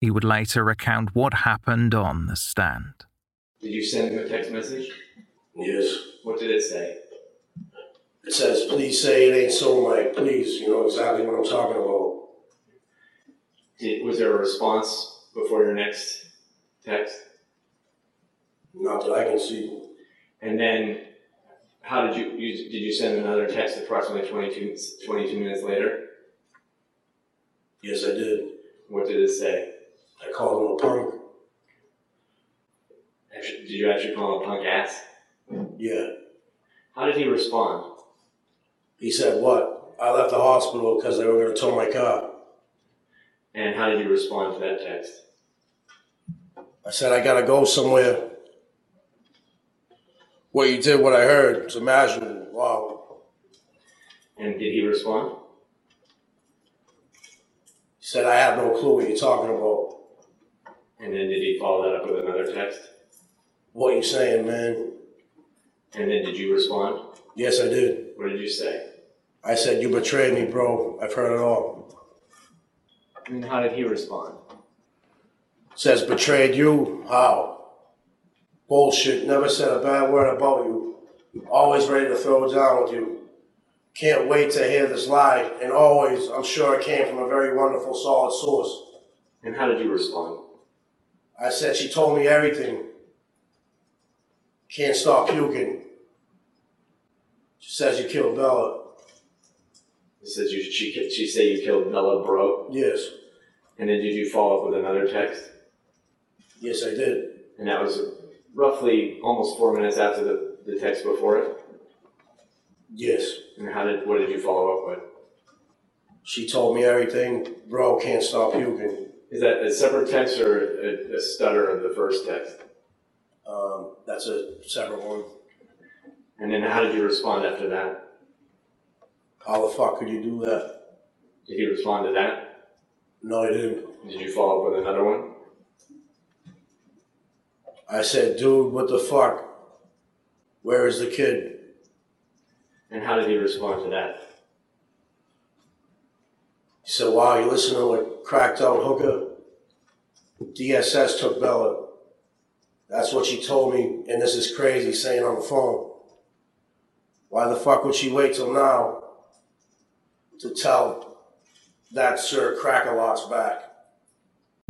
He would later recount what happened on the stand. Did you send him a text message? Yes. What did it say? It says, "Please say it ain't so, Mike. Please, you know exactly what I'm talking about." Did, was there a response before your next text? Not that I can see. And then... How did you, you, did you send another text approximately twenty-two, twenty-two minutes later? Yes, I did. What did it say? I called him a punk. Actually, did you actually call him a punk ass? Yeah. How did he respond? He said, "What? I left the hospital because they were going to tow my car." And how did you respond to that text? I said, "I got to go somewhere." Well, you did what I heard. It's imaginable. Wow. And did he respond? He said, "I have no clue what you're talking about." And then did he follow that up with another text? "What are you saying, man?" And then did you respond? Yes, I did. What did you say? I said, "You betrayed me, bro. I've heard it all." And how did he respond? Says, "Betrayed you? How? Bullshit, never said a bad word about you. Always ready to throw down with you. Can't wait to hear this lie, and always, I'm sure it came from a very wonderful, solid source." And how did you respond? I said, "She told me everything. Can't stop puking. She says you killed Bella." She says you, she, she said you killed Bella, bro? Yes. And then did you follow up with another text? Yes, I did. And that was... roughly almost four minutes after the, the text before it? Yes. And how did, what did you follow up with? "She told me everything, bro, can't stop puking." Is that a separate text or a, a stutter of the first text? Um, that's a separate one. And then how did you respond after that? "How the fuck could you do that?" Did he respond to that? No, I didn't. Did you follow up with another one? I said, "Dude, what the fuck? Where is the kid?" And how did he respond to that? He said, "Wow, you listen to a cracked out hooker? D S S took Bella. That's what she told me, and this is crazy saying on the phone. Why the fuck would she wait till now to tell that Sir Crackalot's back?"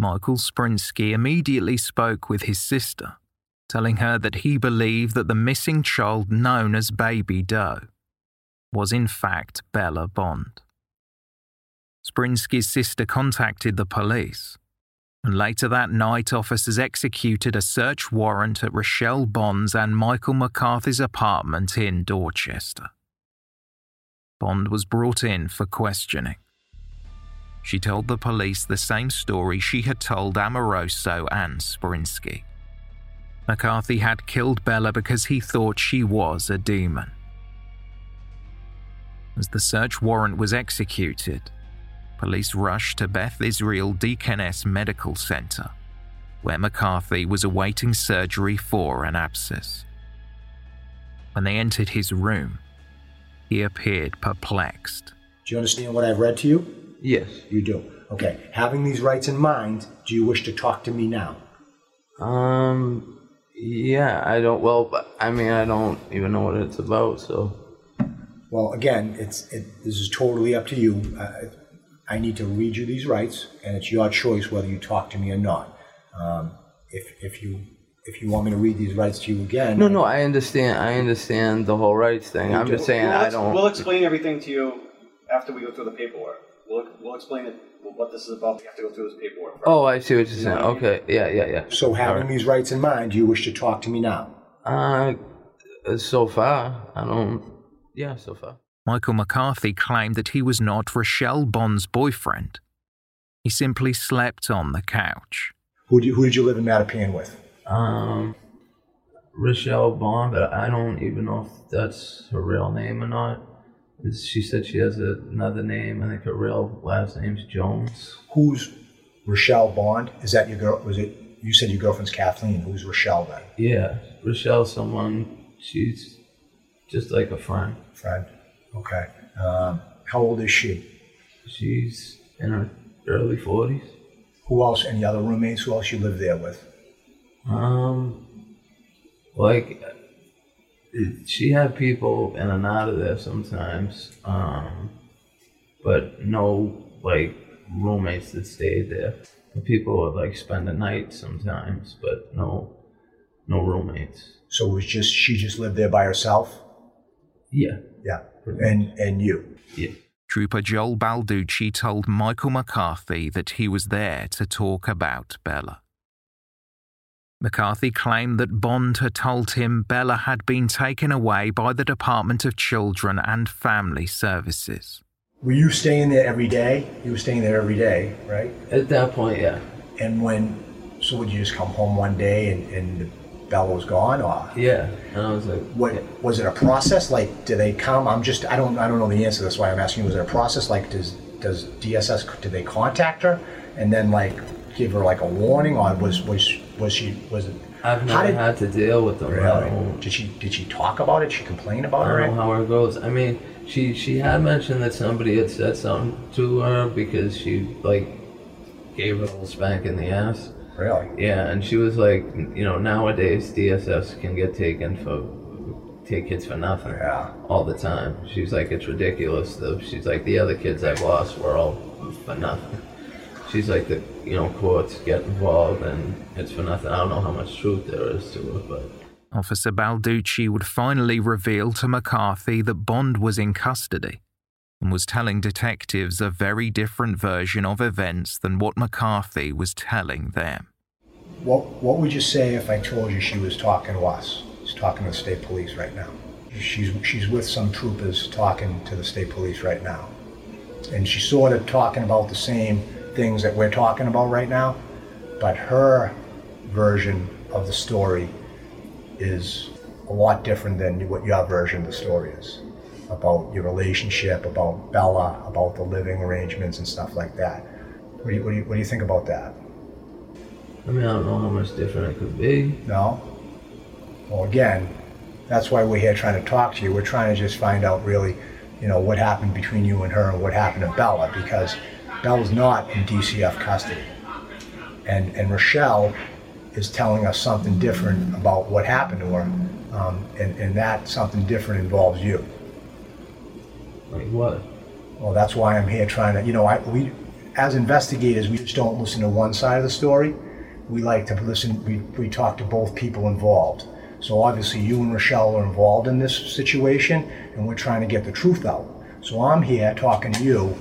Michael Sprinsky immediately spoke with his sister, telling her that he believed that the missing child known as Baby Doe was in fact Bella Bond. Sprinsky's sister contacted the police, and later that night officers executed a search warrant at Rachelle Bond's and Michael McCarthy's apartment in Dorchester. Bond was brought in for questioning. She told the police the same story she had told Amoroso and Sprinsky. McCarthy had killed Bella because he thought she was a demon. As the search warrant was executed, police rushed to Beth Israel Deaconess Medical Center, where McCarthy was awaiting surgery for an abscess. When they entered his room, he appeared perplexed. Do you understand what I've read to you? Yes. You do? Okay. Having these rights in mind, do you wish to talk to me now? Um, yeah, I don't, well, I mean, I don't even know what it's about, so. Well, again, it's it, this is totally up to you. Uh, I need to read you these rights, and it's your choice whether you talk to me or not. Um, if if you if you want me to read these rights to you again, no, no, I understand. I understand the whole rights thing. I'm just saying we'll I don't. We'll explain everything to you after we go through the paperwork. We'll we'll explain it, what this is about. We have to go through this paperwork first. Oh, I see what you're saying. Okay, yeah, yeah, yeah. So having right. these rights in mind, do you wish to talk to me now? Uh, so far, I don't. Yeah, so far. Michael McCarthy claimed that he was not Rachelle Bond's boyfriend. He simply slept on the couch. Who did you, who did you live in Mattapan with? Um, Rachelle Bond, but I don't even know if that's her real name or not. She said she has another name. I think her real last name's Jones. Who's Rachelle Bond? Is that your girl? Was it? You said your girlfriend's Kathleen. Who's Rachelle then? Yeah, Rachelle's someone. She's just like a friend. Friend. Okay. Um, how old is she? She's in her early forties. Who else? Any other roommates? Who else you live there with? Um, like, she had people in and out of there sometimes, um, but no, like, roommates that stayed there. The people would, like, spend the night sometimes, but no, no roommates. So it was just, she just lived there by herself? Yeah. Yeah. And and you. Yeah. Trooper Joel Balducci told Michael McCarthy that he was there to talk about Bella. McCarthy claimed that Bond had told him Bella had been taken away by the Department of Children and Family Services. Were you staying there every day? You were staying there every day, right? At that point, yeah. And when, so would you just come home one day and... and Bella was gone, or yeah, and I was like, what yeah. was it a process? Like, do they come? I'm just, I don't, I don't know the answer. That's why I'm asking you. Was it a process? Like, does does D S S did they contact her and then like give her like a warning, or was was was she was it? I've never did, had to deal with them. Really? Did she did she talk about it? She complain about it? I don't know how it goes. I mean, she she had mentioned that somebody had said something to her because she like gave her a little spank in the ass. Really? Yeah, and she was like, you know, nowadays D S S can get taken for, take kids for nothing yeah. all the time. She's like, it's ridiculous. Though. She's like, the other kids I've lost were all for nothing. She's like, the you know, courts get involved and it's for nothing. I don't know how much truth there is to it, but... Officer Balducci would finally reveal to McCarthy that Bond was in custody and was telling detectives a very different version of events than what McCarthy was telling them. What What would you say if I told you she was talking to us? She's talking to the state police right now. She's she's with some troopers talking to the state police right now. And she's sort of talking about the same things that we're talking about right now, but her version of the story is a lot different than what your version of the story is. About your relationship, about Bella, about the living arrangements and stuff like that. What do you, what do you, what do you think about that? I mean, I don't know how much different it could be. No? Well, again, that's why we're here trying to talk to you. We're trying to just find out really, you know, what happened between you and her and what happened to Bella, because Bella's not in D C F custody. And, and Rachelle is telling us something different about what happened to her, um, and, and that something different involves you. Like what? Well, that's why I'm here trying to, you know, I, we, as investigators, we just don't listen to one side of the story. We like to listen, we, we talk to both people involved. So obviously you and Rachelle are involved in this situation, and we're trying to get the truth out. So I'm here talking to you,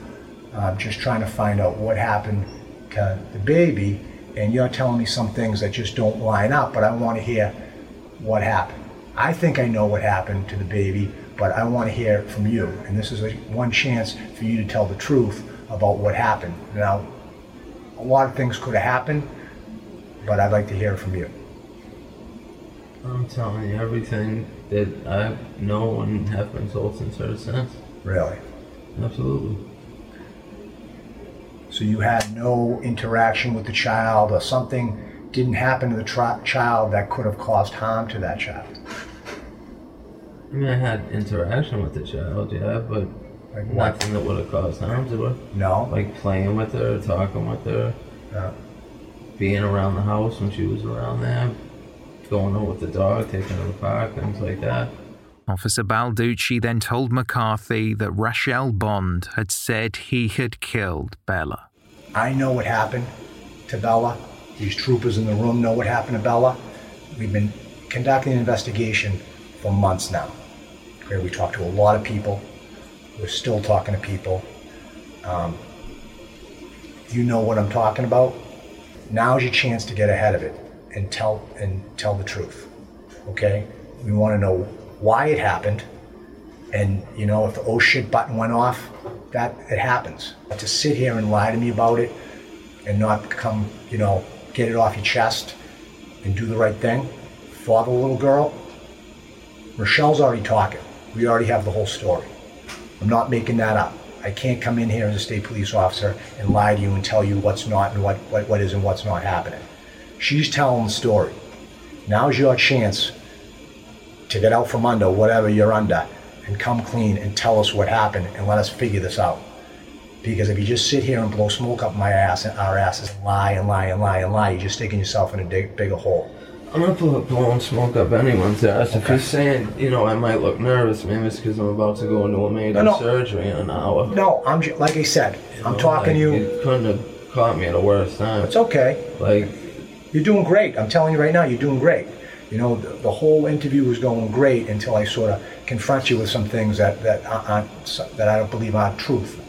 uh, just trying to find out what happened to the baby, and you're telling me some things that just don't line up, but I want to hear what happened. I think I know what happened to the baby, but I want to hear it from you. And this is a, one chance for you to tell the truth about what happened. Now, a lot of things could have happened, but I'd like to hear it from you. I'm telling you everything that I know and have been told since ever since. Really? Absolutely. So you had no interaction with the child, or something didn't happen to the tri- child that could have caused harm to that child? I mean, I had interaction with the child, yeah, but like nothing that would have caused harm to her. No? Like playing with her, talking with her, yeah. Being around the house when she was around there, going out with the dog, taking her to the park, things like that. Officer Balducci then told McCarthy that Rachelle Bond had said he had killed Bella. I know what happened to Bella. These troopers in the room know what happened to Bella. We've been conducting an investigation for months now. Okay, we talked to a lot of people. We're still talking to people. Um, you know what I'm talking about. Now's your chance to get ahead of it and tell and tell the truth, okay? We want to know why it happened, and you know, if the oh shit button went off, that it happens. But to sit here and lie to me about it and not come, you know, get it off your chest and do the right thing for the little girl. Rachelle's already talking. We already have the whole story. I'm not making that up. I can't come in here as a state police officer and lie to you and tell you what's not and what, what, what is and what's not happening. She's telling the story. Now's your chance to get out from under whatever you're under and come clean and tell us what happened and let us figure this out. Because if you just sit here and blow smoke up my ass and our asses and lie and lie and lie and lie, you're just digging yourself in a dig, bigger hole. I'm not blowing smoke up anyone's ass. Okay. If you're saying, you know, I might look nervous, maybe it's because I'm about to go into a major no, no. surgery in an hour. No, I'm just, like I said, you I'm know, talking like, to you. You couldn't have caught me at a worse time. It's okay. Like, you're doing great. I'm telling you right now, you're doing great. You know, the, the whole interview was going great until I sort of confront you with some things that, that aren't, that I don't believe aren't truth,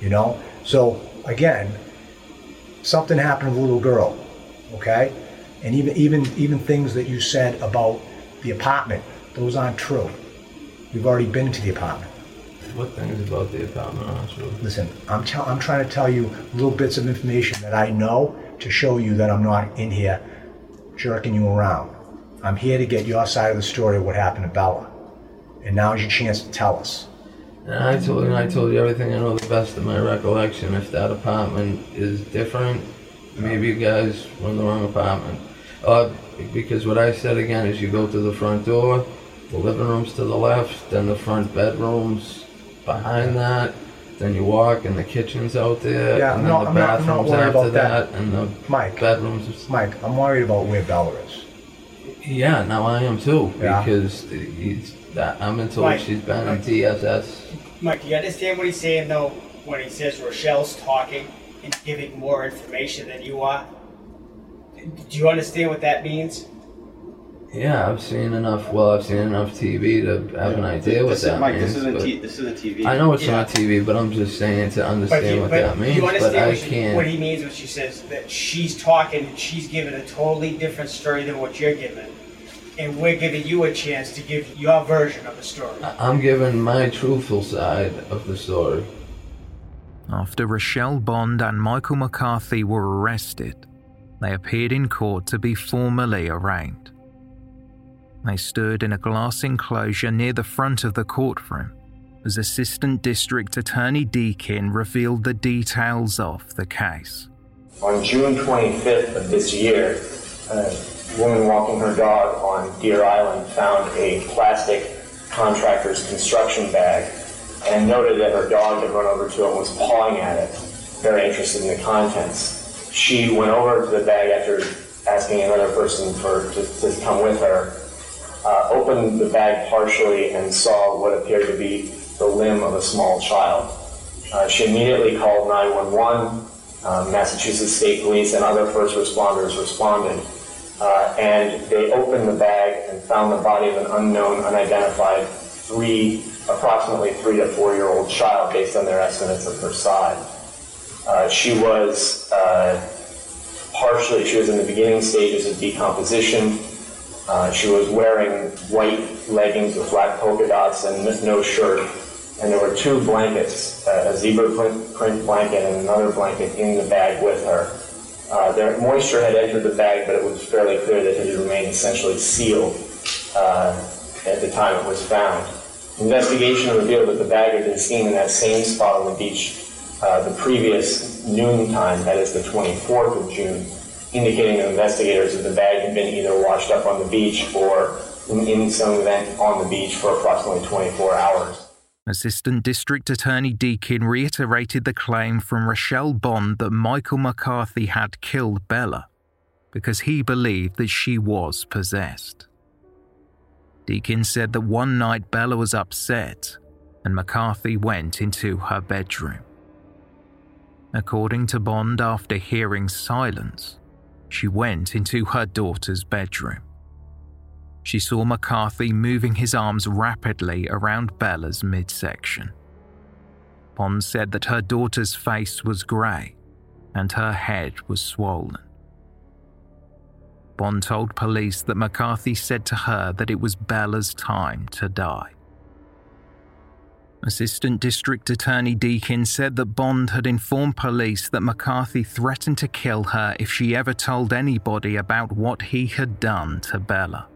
you know? So, again, something happened to the little girl, okay? And even even even things that you said about the apartment, those aren't true. We've already been to the apartment. What things about the apartment aren't true? Listen, I'm, te- I'm trying to tell you little bits of information that I know to show you that I'm not in here jerking you around. I'm here to get your side of the story of what happened to Bella. And now's your chance to tell us. And I told you, and I told you everything I know the best of my recollection. If that apartment is different, maybe you guys were in the wrong apartment. Uh, because what I said again is you go to the front door, the living room's to the left, then the front bedroom's behind that, then you walk and the kitchen's out there, yeah, and then no, the bathroom's not, not after that, that, and the Mike, bedroom's... Mike, I'm worried about where Bella is. Yeah, now I am too, yeah. Because he's, I'm until Mike, she's been in D S S. Mike, you understand what he's saying, though, when he says Rachelle's talking and giving more information than you are? Do you understand what that means? Yeah, I've seen enough, well, I've seen enough T V to have yeah. an idea what that Mike, means. This isn't t- this isn't T V. I know it's yeah. not T V, but I'm just saying to understand you, what that means, you understand but what I she, can't. What he means when she says that she's talking and she's giving a totally different story than what you're giving. And we're giving you a chance to give your version of the story. I'm giving my truthful side of the story. After Rachelle Bond and Michael McCarthy were arrested, they appeared in court to be formally arraigned. They stood in a glass enclosure near the front of the courtroom as Assistant District Attorney Deakin revealed the details of the case. On June twenty-fifth of this year, a woman walking her dog on Deer Island found a plastic contractor's construction bag and noted that her dog had run over to it and was pawing at it, very interested in the contents. She went over to the bag after asking another person for to, to come with her, Uh, opened the bag partially and saw what appeared to be the limb of a small child. Uh, she immediately called nine one one, um, Massachusetts State Police and other first responders responded. uh, and they opened the bag and found the body of an unknown, unidentified, three, approximately three to four-year-old child, based on their estimates of her size. Uh, she was uh, partially, she was in the beginning stages of decomposition. Uh, she was wearing white leggings with black polka dots and no shirt. And there were two blankets, uh, a zebra print, print blanket and another blanket in the bag with her. Uh, their moisture had entered the bag, but it was fairly clear that it had remained essentially sealed uh, at the time it was found. Investigation revealed that the bag had been seen in that same spot on the beach uh, the previous noon time, that is the twenty-fourth of June, indicating to investigators that the bag had been either washed up on the beach or in some event on the beach for approximately twenty-four hours. Assistant District Attorney Deakin reiterated the claim from Rachelle Bond that Michael McCarthy had killed Bella because he believed that she was possessed. Deakin said that one night Bella was upset and McCarthy went into her bedroom. According to Bond, after hearing silence, she went into her daughter's bedroom. She saw McCarthy moving his arms rapidly around Bella's midsection. Bond said that her daughter's face was grey and her head was swollen. Bond told police that McCarthy said to her that it was Bella's time to die. Assistant District Attorney Deakin said that Bond had informed police that McCarthy threatened to kill her if she ever told anybody about what he had done to Bella.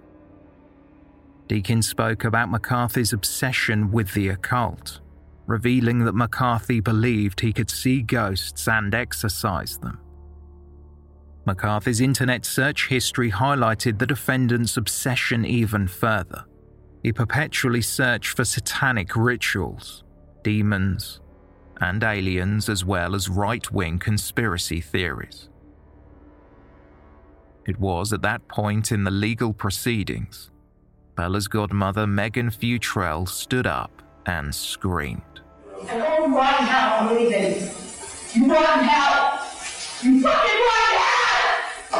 Deakin spoke about McCarthy's obsession with the occult, revealing that McCarthy believed he could see ghosts and exorcise them. McCarthy's internet search history highlighted the defendant's obsession even further. He perpetually searched for satanic rituals, demons, and aliens, as well as right-wing conspiracy theories. It was at that point in the legal proceedings Bella's godmother, Megan Futrell, stood up and screamed. "Go right now, I'm leaving. You run now. You fucking run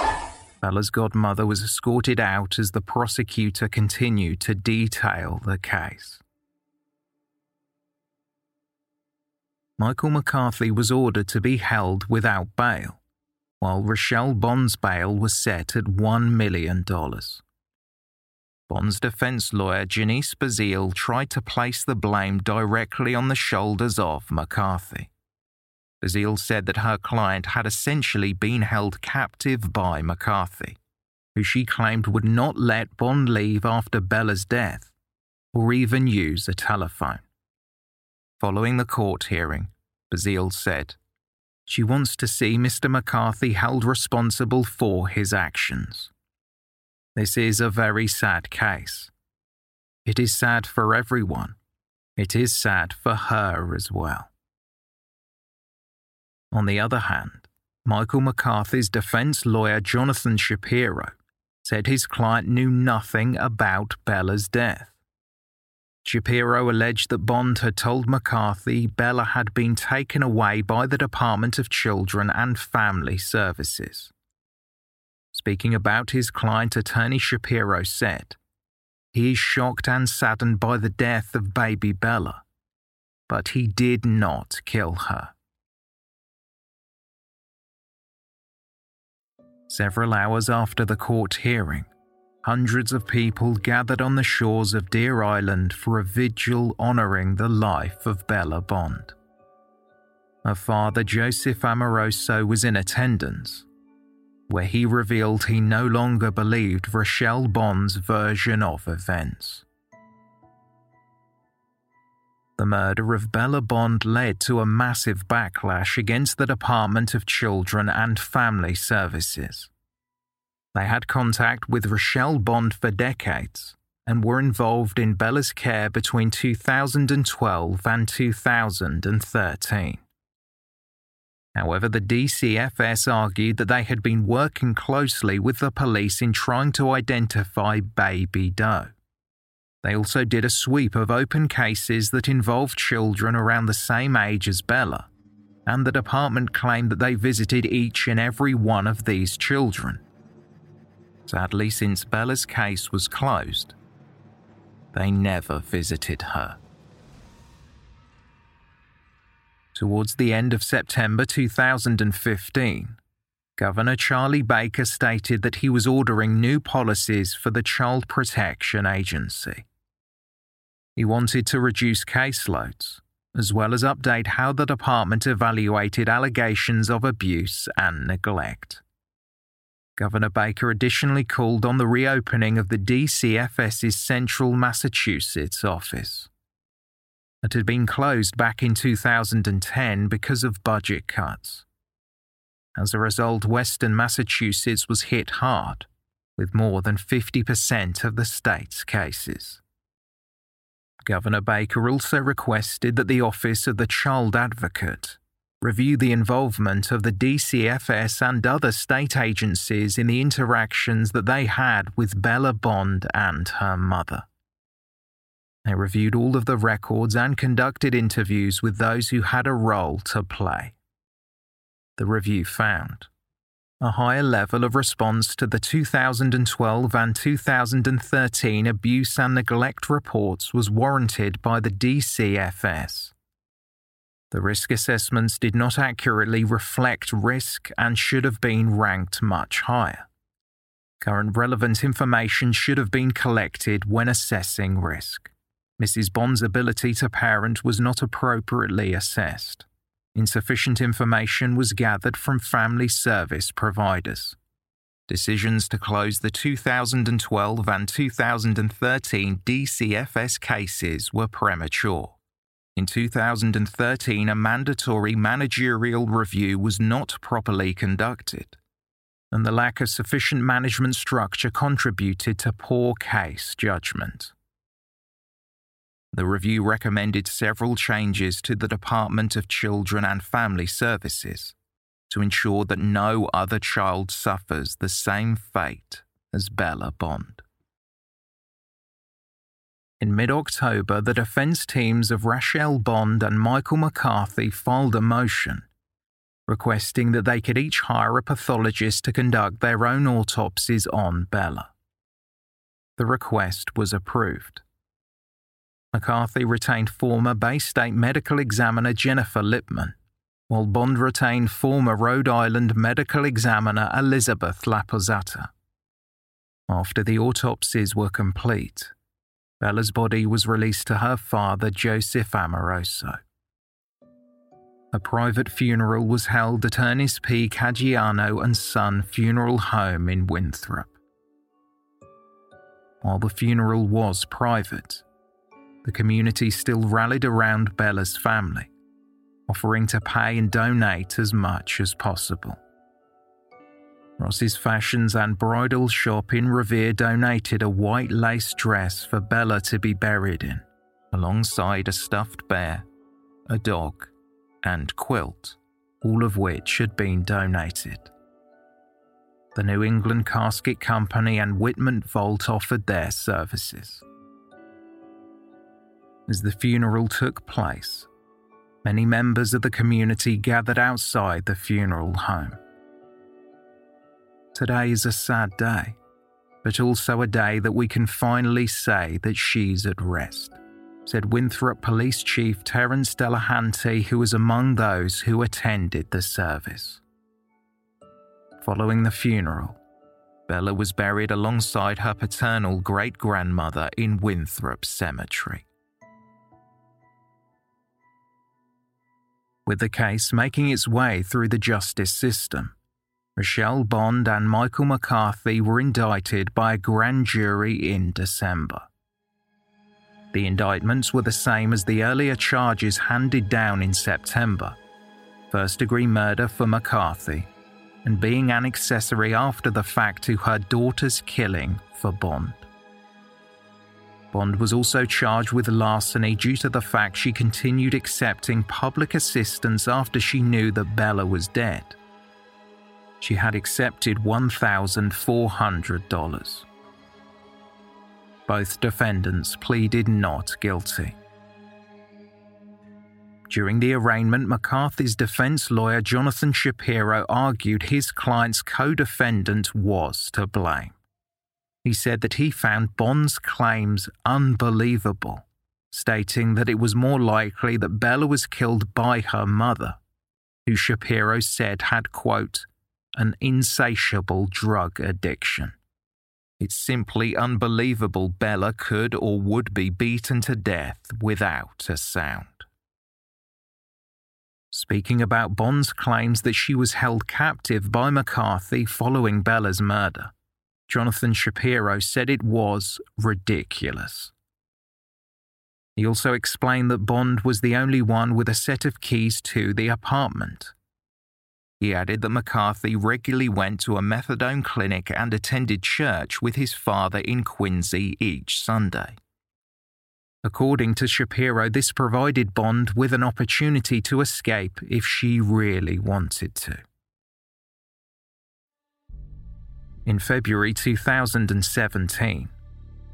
now!" Bella's godmother was escorted out as the prosecutor continued to detail the case. Michael McCarthy was ordered to be held without bail, while Rachelle Bond's bail was set at one million dollars. Bond's defense lawyer, Janice Bazile, tried to place the blame directly on the shoulders of McCarthy. Bazile said that her client had essentially been held captive by McCarthy, who she claimed would not let Bond leave after Bella's death, or even use a telephone. Following the court hearing, Bazile said, "She wants to see Mister McCarthy held responsible for his actions. This is a very sad case. It is sad for everyone. It is sad for her as well." On the other hand, Michael McCarthy's defense lawyer, Jonathan Shapiro, said his client knew nothing about Bella's death. Shapiro alleged that Bond had told McCarthy Bella had been taken away by the Department of Children and Family Services. Speaking about his client, Attorney Shapiro said, "He is shocked and saddened by the death of baby Bella, but he did not kill her." Several hours after the court hearing, hundreds of people gathered on the shores of Deer Island for a vigil honoring the life of Bella Bond. Her father, Joseph Amoroso, was in attendance, where he revealed he no longer believed Rachelle Bond's version of events. The murder of Bella Bond led to a massive backlash against the Department of Children and Family Services. They had contact with Rachelle Bond for decades and were involved in Bella's care between two thousand twelve and two thousand thirteen. However, the D C F S argued that they had been working closely with the police in trying to identify Baby Doe. They also did a sweep of open cases that involved children around the same age as Bella, and the department claimed that they visited each and every one of these children. Sadly, since Bella's case was closed, they never visited her. Towards the end of September two thousand fifteen, Governor Charlie Baker stated that he was ordering new policies for the Child Protection Agency. He wanted to reduce caseloads, as well as update how the department evaluated allegations of abuse and neglect. Governor Baker additionally called on the reopening of the D C F S's Central Massachusetts office. It had been closed back in two thousand ten because of budget cuts. As a result, Western Massachusetts was hit hard, with more than fifty percent of the state's cases. Governor Baker also requested that the Office of the Child Advocate review the involvement of the D C F S and other state agencies in the interactions that they had with Bella Bond and her mother. They reviewed all of the records and conducted interviews with those who had a role to play. The review found a higher level of response to the two thousand twelve and two thousand thirteen abuse and neglect reports was warranted by the D C F S. The risk assessments did not accurately reflect risk and should have been ranked much higher. Current relevant information should have been collected when assessing risk. Missus Bond's ability to parent was not appropriately assessed. Insufficient information was gathered from family service providers. Decisions to close the two thousand twelve and two thousand thirteen D C F S cases were premature. In two thousand thirteen, a mandatory managerial review was not properly conducted, and the lack of sufficient management structure contributed to poor case judgment. The review recommended several changes to the Department of Children and Family Services to ensure that no other child suffers the same fate as Bella Bond. In mid-October, the defense teams of Rachelle Bond and Michael McCarthy filed a motion requesting that they could each hire a pathologist to conduct their own autopsies on Bella. The request was approved. McCarthy retained former Bay State medical examiner Jennifer Lipman, while Bond retained former Rhode Island medical examiner Elizabeth Laposata. After the autopsies were complete, Bella's body was released to her father, Joseph Amoroso. A private funeral was held at Ernest P. Caggiano and Son Funeral Home in Winthrop. While the funeral was private, the community still rallied around Bella's family, offering to pay and donate as much as possible. Ross's Fashions and Bridal Shop in Revere donated a white lace dress for Bella to be buried in, alongside a stuffed bear, a dog, and quilt, all of which had been donated. The New England Casket Company and Whitman Vault offered their services. As the funeral took place, many members of the community gathered outside the funeral home. Today is a sad day, but also a day that we can finally say that she's at rest, said Winthrop Police Chief Terrence Delahanty, who was among those who attended the service. Following the funeral, Bella was buried alongside her paternal great-grandmother in Winthrop Cemetery. With the case making its way through the justice system, Rachelle Bond and Michael McCarthy were indicted by a grand jury in December. The indictments were the same as the earlier charges handed down in September: first-degree murder for McCarthy and being an accessory after the fact to her daughter's killing for Bond. Bond was also charged with larceny due to the fact she continued accepting public assistance after she knew that Bella was dead. She had accepted one thousand four hundred dollars. Both defendants pleaded not guilty. During the arraignment, McCarthy's defense lawyer Jonathan Shapiro argued his client's co-defendant was to blame, he said that he found Bond's claims unbelievable, stating that it was more likely that Bella was killed by her mother, who Shapiro said had, quote, an insatiable drug addiction. It's simply unbelievable Bella could or would be beaten to death without a sound. Speaking about Bond's claims that she was held captive by McCarthy following Bella's murder, Jonathan Shapiro said it was ridiculous. He also explained that Bond was the only one with a set of keys to the apartment. He added that McCarthy regularly went to a methadone clinic and attended church with his father in Quincy each Sunday. According to Shapiro, this provided Bond with an opportunity to escape if she really wanted to. In February two thousand seventeen,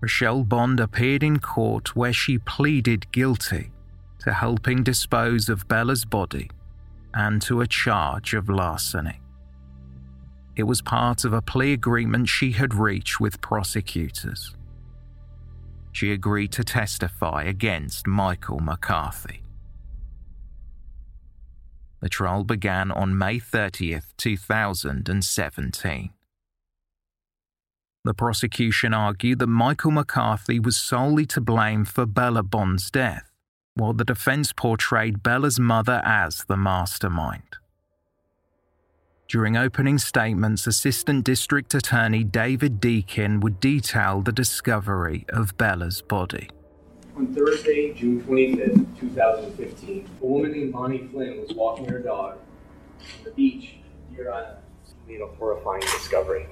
Rachelle Bond appeared in court where she pleaded guilty to helping dispose of Bella's body and to a charge of larceny. It was part of a plea agreement she had reached with prosecutors. She agreed to testify against Michael McCarthy. The trial began on May thirtieth, two thousand seventeen. The prosecution argued that Michael McCarthy was solely to blame for Bella Bond's death, while the defense portrayed Bella's mother as the mastermind. During opening statements, Assistant District Attorney David Deakin would detail the discovery of Bella's body. On Thursday, June twenty-fifth, two thousand fifteen, a woman named Bonnie Flynn was walking her dog on the beach near Island. She made a horrifying discovery.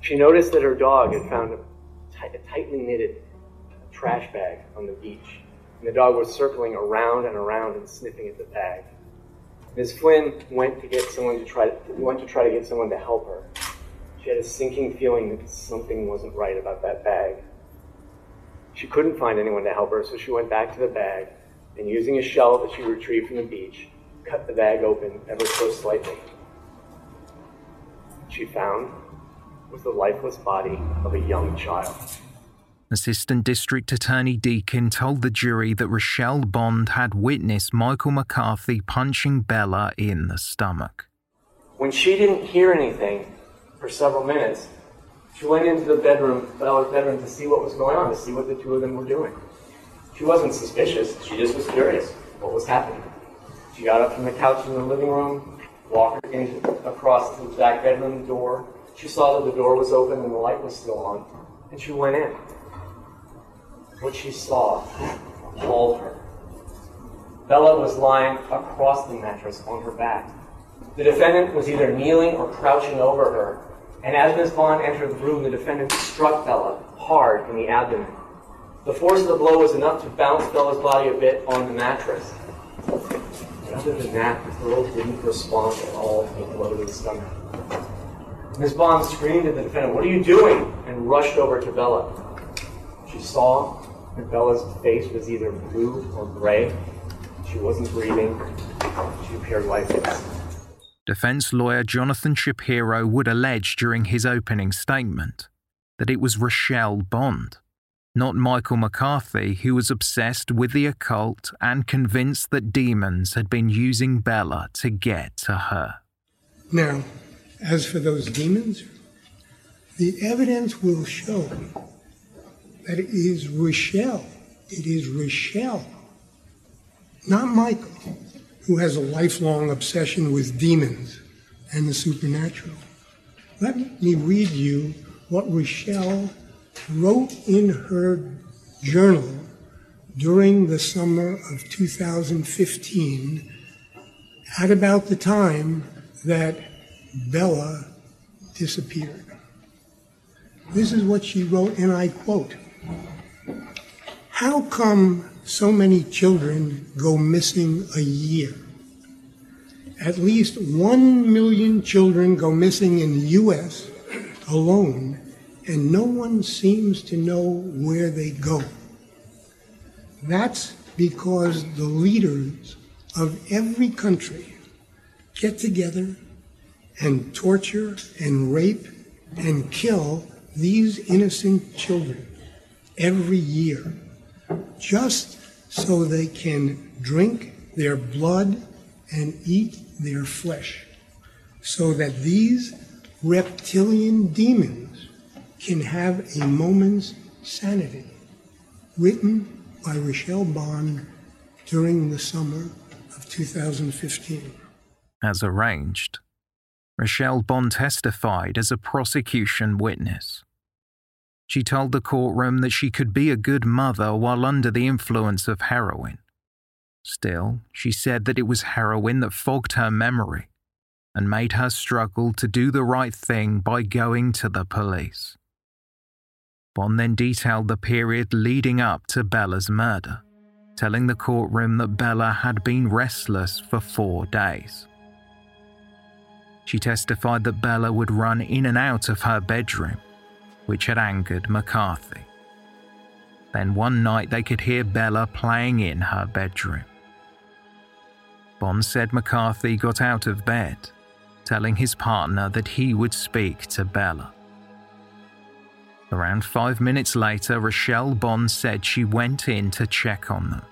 She noticed that her dog had found a, t- a tightly knitted trash bag on the beach, and the dog was circling around and around and sniffing at the bag. Miz Flynn went to get someone to try to, went to try to get someone to help her. She had a sinking feeling that something wasn't right about that bag. She couldn't find anyone to help her, so she went back to the bag and, using a shell that she retrieved from the beach, cut the bag open ever so slightly. She found was the lifeless body of a young child. Assistant District Attorney Deakin told the jury that Rachelle Bond had witnessed Michael McCarthy punching Bella in the stomach. When she didn't hear anything for several minutes, she went into the bedroom, Bella's bedroom, to see what was going on, to see what the two of them were doing. She wasn't suspicious, she just was curious what was happening. She got up from the couch in the living room, walked in, across to the back bedroom door. She saw that the door was open and the light was still on, and she went in. What she saw appalled her. Bella was lying across the mattress on her back. The defendant was either kneeling or crouching over her, and as Miz Bond entered the room, the defendant struck Bella hard in the abdomen. The force of the blow was enough to bounce Bella's body a bit on the mattress. But other than that, the girl didn't respond at all to the blow to the stomach. Miz Bond screamed at the defendant, "What are you doing?" and rushed over to Bella. She saw that Bella's face was either blue or gray. She wasn't breathing. She appeared lifeless. Defense lawyer Jonathan Shapiro would allege during his opening statement that it was Rachelle Bond, not Michael McCarthy, who was obsessed with the occult and convinced that demons had been using Bella to get to her. Now, as for those demons, the evidence will show that it is Rachelle, it is Rachelle, not Michael, who has a lifelong obsession with demons and the supernatural. Let me read you what Rachelle wrote in her journal during the summer of two thousand fifteen, at about the time that Bella disappeared. This is what she wrote, and I quote, "How come so many children go missing a year? At least one million children go missing in the U S alone, and no one seems to know where they go. That's because the leaders of every country get together and torture and rape and kill these innocent children every year just so they can drink their blood and eat their flesh, so that these reptilian demons can have a moment's sanity. Written by Rachelle Bond during the summer of two thousand fifteen. As arranged, Rachelle Bond testified as a prosecution witness. She told the courtroom that she could be a good mother while under the influence of heroin. Still, she said that it was heroin that fogged her memory and made her struggle to do the right thing by going to the police. Bond then detailed the period leading up to Bella's murder, telling the courtroom that Bella had been restless for four days. She testified that Bella would run in and out of her bedroom, which had angered McCarthy. Then one night they could hear Bella playing in her bedroom. Bond said McCarthy got out of bed, telling his partner that he would speak to Bella. Around five minutes later, Rachelle Bond said she went in to check on them.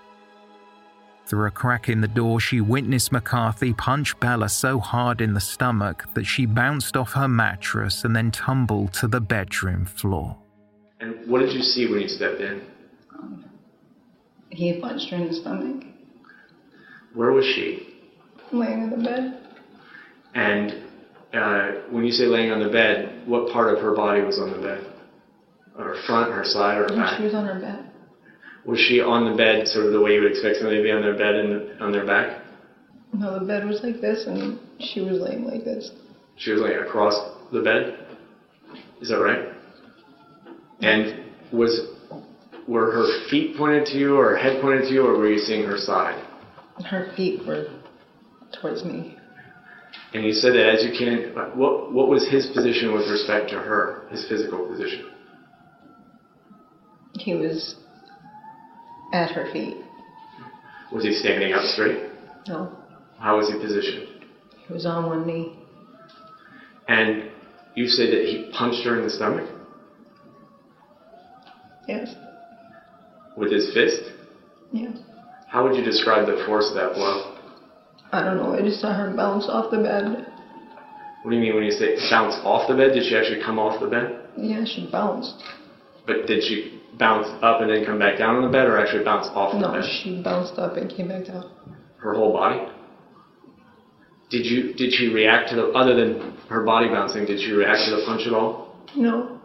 Through a crack in the door, she witnessed McCarthy punch Bella so hard in the stomach that she bounced off her mattress and then tumbled to the bedroom floor. And what did you see when you stepped in? Um, he punched her in the stomach. Where was she? Laying on the bed. And uh, when you say laying on the bed, what part of her body was on the bed? Her front, her side, or her back? She was on her back. Was she on the bed sort of the way you would expect somebody to be on their bed and on their back? No, the bed was like this, and she was laying like this. She was laying across the bed? Is that right? And was were her feet pointed to you, or her head pointed to you, or were you seeing her side? Her feet were towards me. And you said that as you came in, what, what was his position with respect to her, his physical position? He was at her feet. Was he standing up straight? No. How was he positioned? He was on one knee. And you said that he punched her in the stomach? Yes. With his fist? Yeah. How would you describe the force of that blow? I don't know. I just saw her bounce off the bed. What do you mean when you say bounce off the bed? Did she actually come off the bed? Yeah, she bounced. But did she bounce up and then come back down on the bed, or actually bounce off the no, bed? No, she bounced up and came back down. Her whole body? Did you? Did she react to the, other than her body bouncing, did she react to the punch at all? No.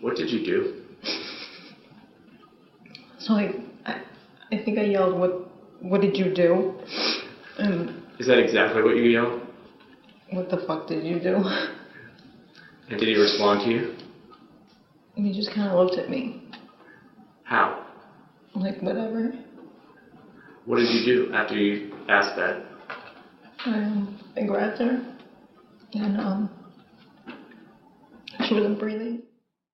What did you do? So I, I, I think I yelled, what What did you do? And is that exactly what you yelled? What the fuck did you do? And did he respond to you? And he just kind of looked at me. How? Like, whatever. What did you do after you asked that? Um, I grabbed her, and um, she wasn't breathing.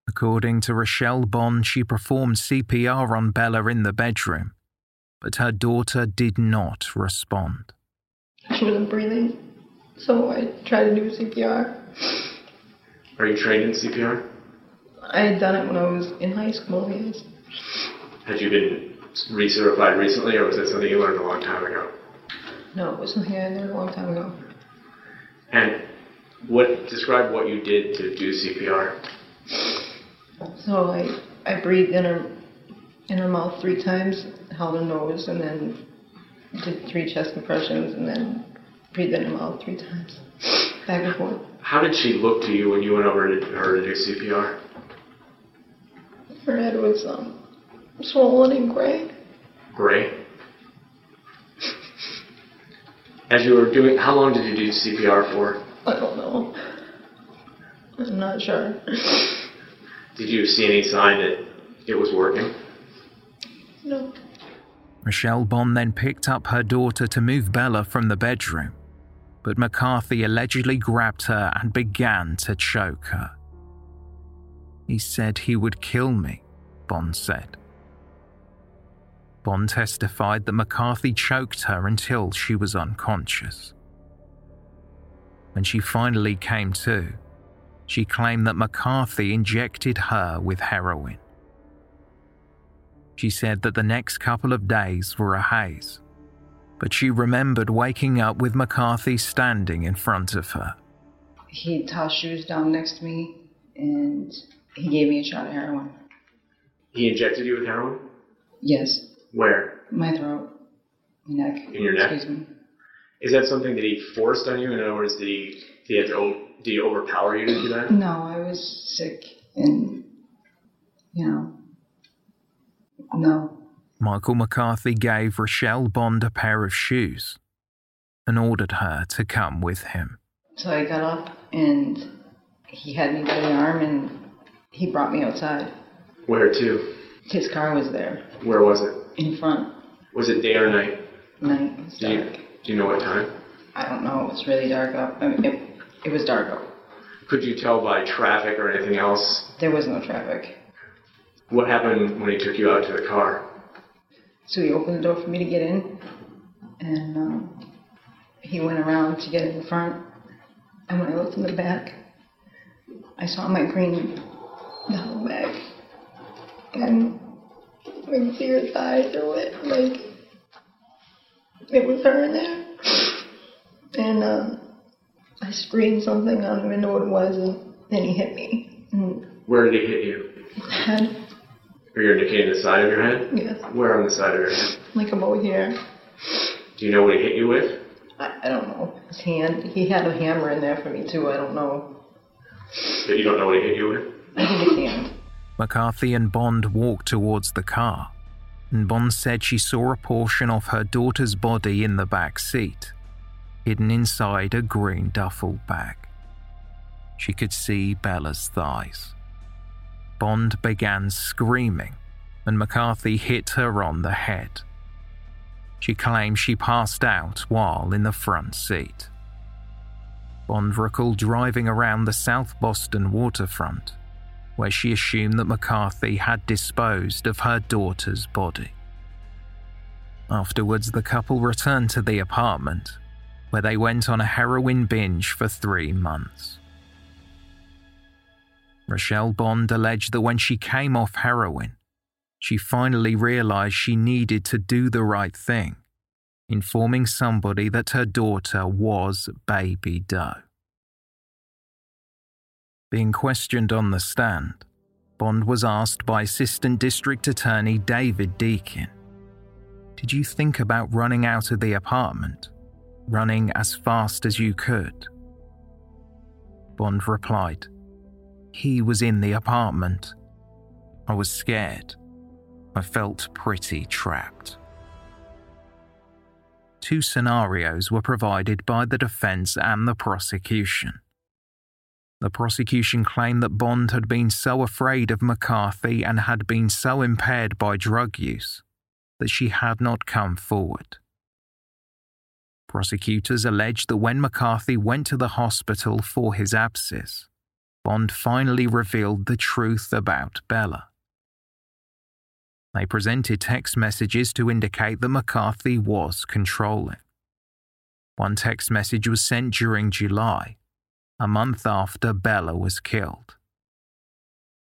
According to Rachelle Bond, she performed C P R on Bella in the bedroom, but her daughter did not respond. She wasn't breathing, so I tried to do C P R. Are you trained in C P R? I had done it when I was in high school, yes. Had you been recertified recently, or was that something you learned a long time ago? No, it was something I learned a long time ago. And what describe what you did to do C P R. So I, I breathed in her in her mouth three times, held her nose, and then did three chest compressions, and then breathed in her mouth three times, back and forth. How did she look to you when you went over to her to do C P R? Her head was um, swollen and gray. Gray? As you were doing, how long did you do C P R for? I don't know. I'm not sure. Did you see any sign that it was working? No. Rachelle Bond then picked up her daughter to move Bella from the bedroom, but McCarthy allegedly grabbed her and began to choke her. He said he would kill me, Bond said. Bond testified that McCarthy choked her until she was unconscious. When she finally came to, She claimed that McCarthy injected her with heroin. She said that the next couple of days were a haze, but she remembered waking up with McCarthy standing in front of her. He tossed shoes down next to me, and he gave me a shot of heroin. He injected you with heroin? Yes. Where? My throat. My neck. In your neck? Excuse me. Is that something that he forced on you? In other words, did he, did he, have to, did he overpower you to do that? No, I was sick and, you know, no. Michael McCarthy gave Rachelle Bond a pair of shoes and ordered her to come with him. So I got up and he had me by the arm and he brought me outside. Where to? His car was there. Where was it? In front. Was it day or night? Night. It was dark. Do you, do you know what time? I don't know. It was really dark out. I mean, it, it was dark out. Could you tell by traffic or anything else? There was no traffic. What happened when he took you out to the car? So he opened the door for me to get in, and um, he went around to get in the front. And when I looked in the back, I saw my green yellow bag, and my tears died through it. Like, it was her in there. And um, I screamed something. I don't even know what it was, and then he hit me. And where did he hit you? Head. Are you indicating the side of your head? Yes. Where on the side of your head? Like about here. Do you know what he hit you with? I, I don't know. His hand. He had a hammer in there for me too. I don't know. But you don't know what he hit you with? I think his hand. McCarthy and Bond walked towards the car, and Bond said she saw a portion of her daughter's body in the back seat, hidden inside a green duffel bag. She could see Bella's thighs. Bond began screaming, and McCarthy hit her on the head. She claimed she passed out while in the front seat. Bond recalled driving around the South Boston waterfront, where she assumed that McCarthy had disposed of her daughter's body. Afterwards, the couple returned to the apartment, where they went on a heroin binge for three months. Rachelle Bond alleged that when she came off heroin, she finally realized she needed to do the right thing, informing somebody that her daughter was Baby Doe. Being questioned on the stand, Bond was asked by Assistant District Attorney David Deakin, "Did you think about running out of the apartment, running as fast as you could?" Bond replied, "He was in the apartment. I was scared. I felt pretty trapped." Two scenarios were provided by the defense and the prosecution. The prosecution claimed that Bond had been so afraid of McCarthy and had been so impaired by drug use that she had not come forward. Prosecutors alleged that when McCarthy went to the hospital for his abscess, Bond finally revealed the truth about Bella. They presented text messages to indicate that McCarthy was controlling. One text message was sent during July, a month after Bella was killed.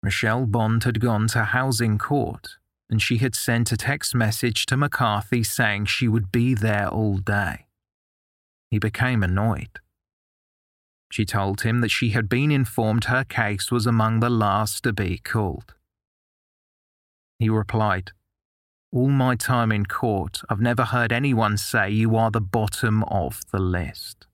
Rachelle Bond had gone to housing court, and she had sent a text message to McCarthy saying she would be there all day. He became annoyed. She told him that she had been informed her case was among the last to be called. He replied, "All my time in court, I've never heard anyone say you are the bottom of the list."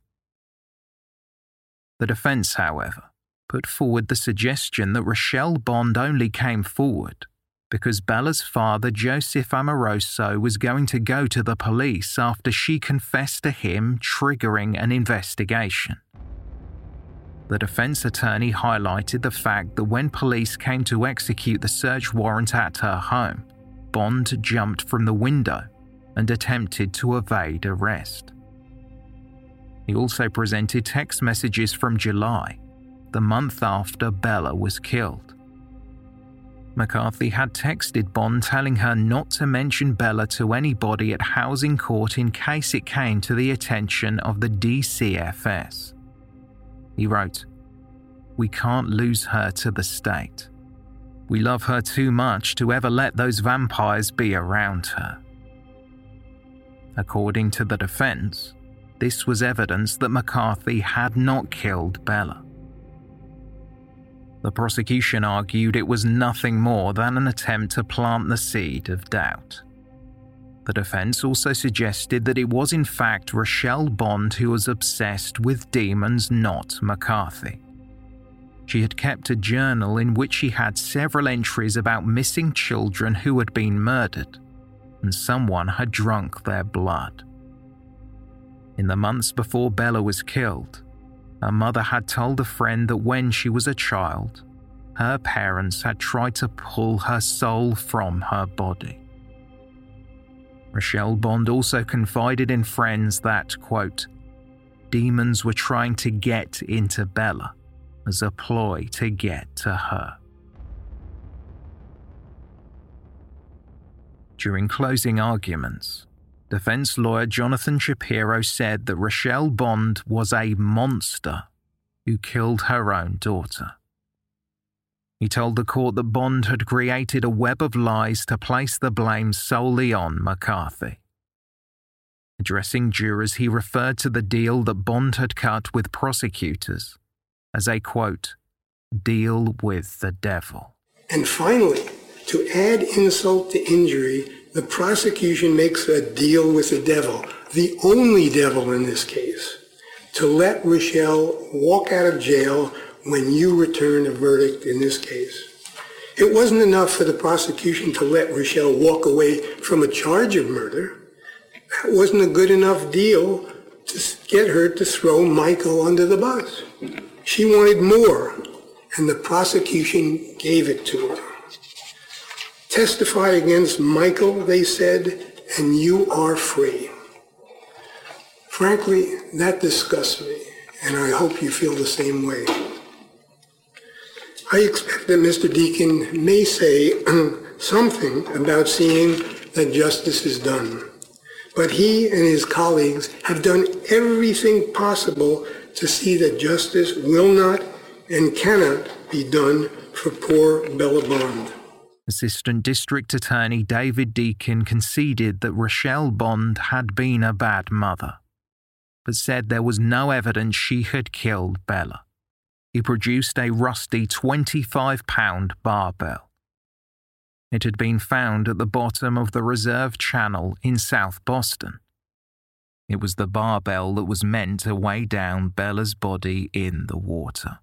The defense, however, put forward the suggestion that Rachelle Bond only came forward because Bella's father, Joseph Amoroso, was going to go to the police after she confessed to him, triggering an investigation. The defense attorney highlighted the fact that when police came to execute the search warrant at her home, Bond jumped from the window and attempted to evade arrest. He also presented text messages from July, the month after Bella was killed. McCarthy had texted Bond telling her not to mention Bella to anybody at housing court in case it came to the attention of the D C F S. He wrote, we can't lose her to the state. We love her too much to ever let those vampires be around her." According to the defense, this was evidence that McCarthy had not killed Bella. The prosecution argued it was nothing more than an attempt to plant the seed of doubt. The defense also suggested that it was in fact Rachelle Bond who was obsessed with demons, not McCarthy. She had kept a journal in which she had several entries about missing children who had been murdered, and someone had drunk their blood. In the months before Bella was killed, her mother had told a friend that when she was a child, her parents had tried to pull her soul from her body. Rachelle Bond also confided in friends that, quote, demons were trying to get into Bella as a ploy to get to her. During closing arguments, defense lawyer Jonathan Shapiro said that Rachelle Bond was a monster who killed her own daughter. He told the court that Bond had created a web of lies to place the blame solely on McCarthy. Addressing jurors, he referred to the deal that Bond had cut with prosecutors as a, quote, deal with the devil. And finally, to add insult to injury, the prosecution makes a deal with the devil, the only devil in this case, to let Rachelle walk out of jail when you return a verdict in this case. It wasn't enough for the prosecution to let Rachelle walk away from a charge of murder. That wasn't a good enough deal to get her to throw Michael under the bus. She wanted more, and the prosecution gave it to her. Testify against Michael, they said, and you are free. Frankly, that disgusts me, and I hope you feel the same way. I expect that Mister Deakin may say something about seeing that justice is done. But he and his colleagues have done everything possible to see that justice will not and cannot be done for poor Bella Bond. Assistant District Attorney David Deakin conceded that Rachelle Bond had been a bad mother, but said there was no evidence she had killed Bella. He produced a rusty twenty-five pound barbell. It had been found at the bottom of the reserve channel in South Boston. It was the barbell that was meant to weigh down Bella's body in the water.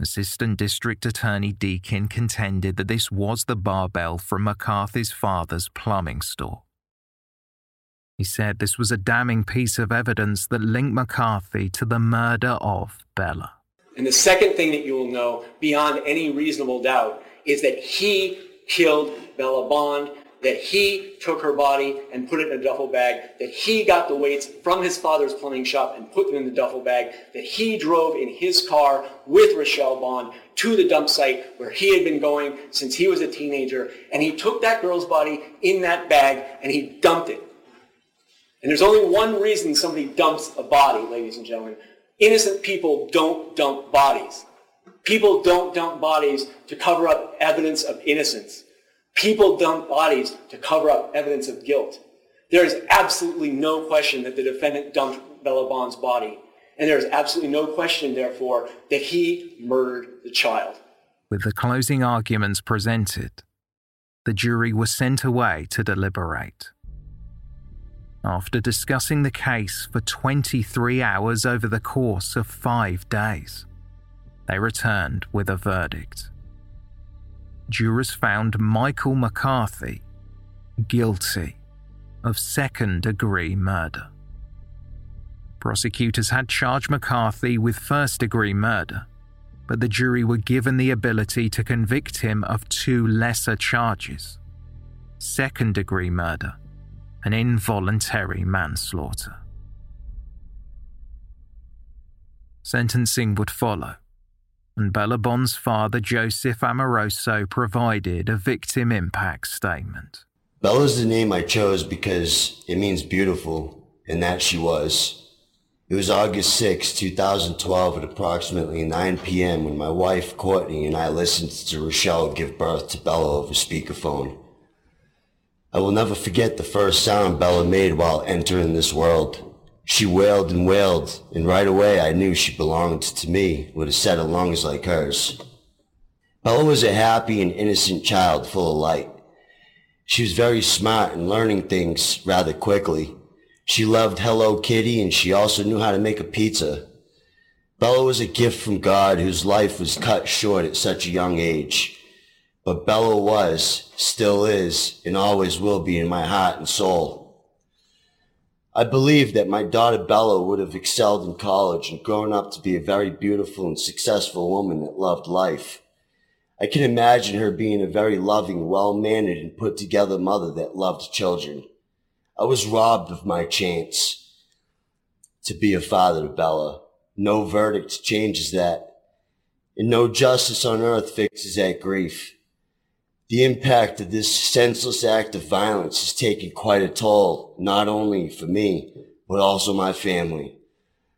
Assistant District Attorney Deakin contended that this was the barbell from McCarthy's father's plumbing store. He said this was a damning piece of evidence that linked McCarthy to the murder of Bella. And the second thing that you will know, beyond any reasonable doubt, is that he killed Bella Bond, that he took her body and put it in a duffel bag, that he got the weights from his father's plumbing shop and put them in the duffel bag, that he drove in his car with Rachelle Bond to the dump site where he had been going since he was a teenager, and he took that girl's body in that bag and he dumped it. And there's only one reason somebody dumps a body, ladies and gentlemen. Innocent people don't dump bodies. People don't dump bodies to cover up evidence of innocence. People dump bodies to cover up evidence of guilt. There is absolutely no question that the defendant dumped Bella Bond's body, and there is absolutely no question, therefore, that he murdered the child. With the closing arguments presented, the jury was sent away to deliberate. After discussing the case for twenty-three hours over the course of five days, they returned with a verdict. Jurors found Michael McCarthy guilty of second-degree murder. Prosecutors had charged McCarthy with first-degree murder, but the jury were given the ability to convict him of two lesser charges: second-degree murder and involuntary manslaughter. Sentencing would follow, and Bella Bond's father, Joseph Amoroso, provided a victim impact statement. Bella's the name I chose because it means beautiful, and that she was. It was August sixth, two thousand twelve at approximately nine p.m. when my wife, Courtney, and I listened to Rachelle give birth to Bella over speakerphone. I will never forget the first sound Bella made while entering this world. She wailed and wailed, and right away I knew she belonged to me with a set of lungs like hers. Bella was a happy and innocent child full of light. She was very smart and learning things rather quickly. She loved Hello Kitty, and she also knew how to make a pizza. Bella was a gift from God whose life was cut short at such a young age. But Bella was, still is, and always will be in my heart and soul. I believe that my daughter Bella would have excelled in college and grown up to be a very beautiful and successful woman that loved life. I can imagine her being a very loving, well-mannered, and put-together mother that loved children. I was robbed of my chance to be a father to Bella. No verdict changes that, and no justice on earth fixes that grief. The impact of this senseless act of violence has taken quite a toll, not only for me, but also my family.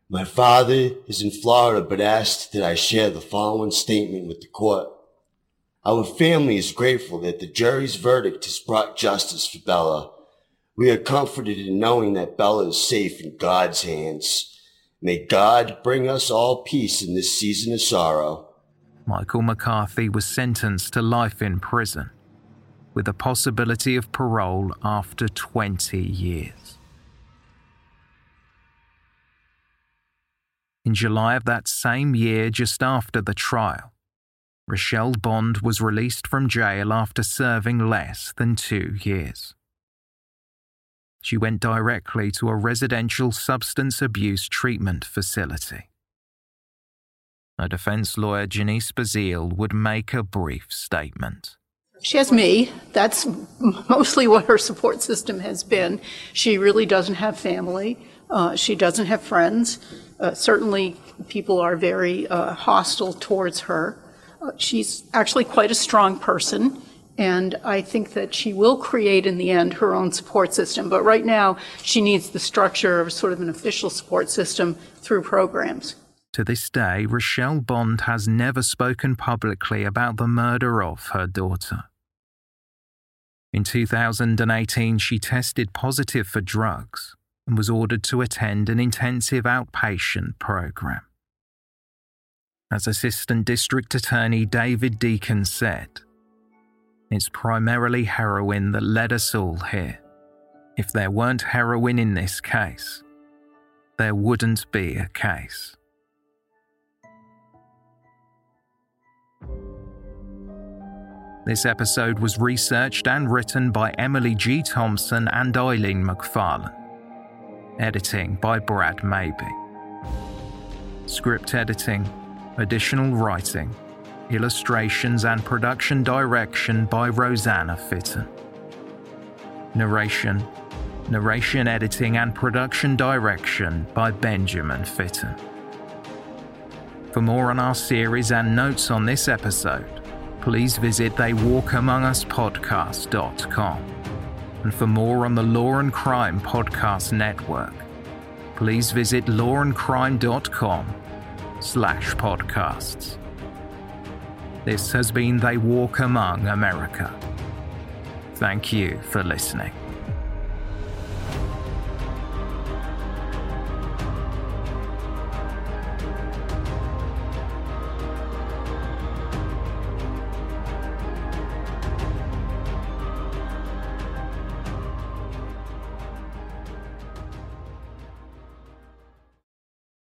My father is in Florida, but asked that I share the following statement with the court. Our family is grateful that the jury's verdict has brought justice for Bella. We are comforted in knowing that Bella is safe in God's hands. May God bring us all peace in this season of sorrow. Michael McCarthy was sentenced to life in prison, with the possibility of parole after twenty years. In July of that same year, just after the trial, Rachelle Bond was released from jail after serving less than two years. She went directly to a residential substance abuse treatment facility. Her defense lawyer, Janice Bazile, would make a brief statement. She has me. That's mostly what her support system has been. She really doesn't have family. Uh, she doesn't have friends. Uh, certainly, people are very uh, hostile towards her. Uh, she's actually quite a strong person. And I think that she will create, in the end, her own support system. But right now, she needs the structure of sort of an official support system through programs. To this day, Rachelle Bond has never spoken publicly about the murder of her daughter. In two thousand eighteen, she tested positive for drugs and was ordered to attend an intensive outpatient program. As Assistant District Attorney David Deakin said, "It's primarily heroin that led us all here. If there weren't heroin in this case, there wouldn't be a case." This episode was researched and written by Emily G. Thompson and Eileen McFarlane. Editing by Brad Mabey. Script editing, additional writing, illustrations and production direction by Rosanna Fitton. Narration, narration editing and production direction by Benjamin Fitton. For more on our series and notes on this episode, please visit they walk among us podcast dot com. And for more on the Law and Crime Podcast Network, please visit law and crime dot com slash podcasts. This has been They Walk Among America. Thank you for listening.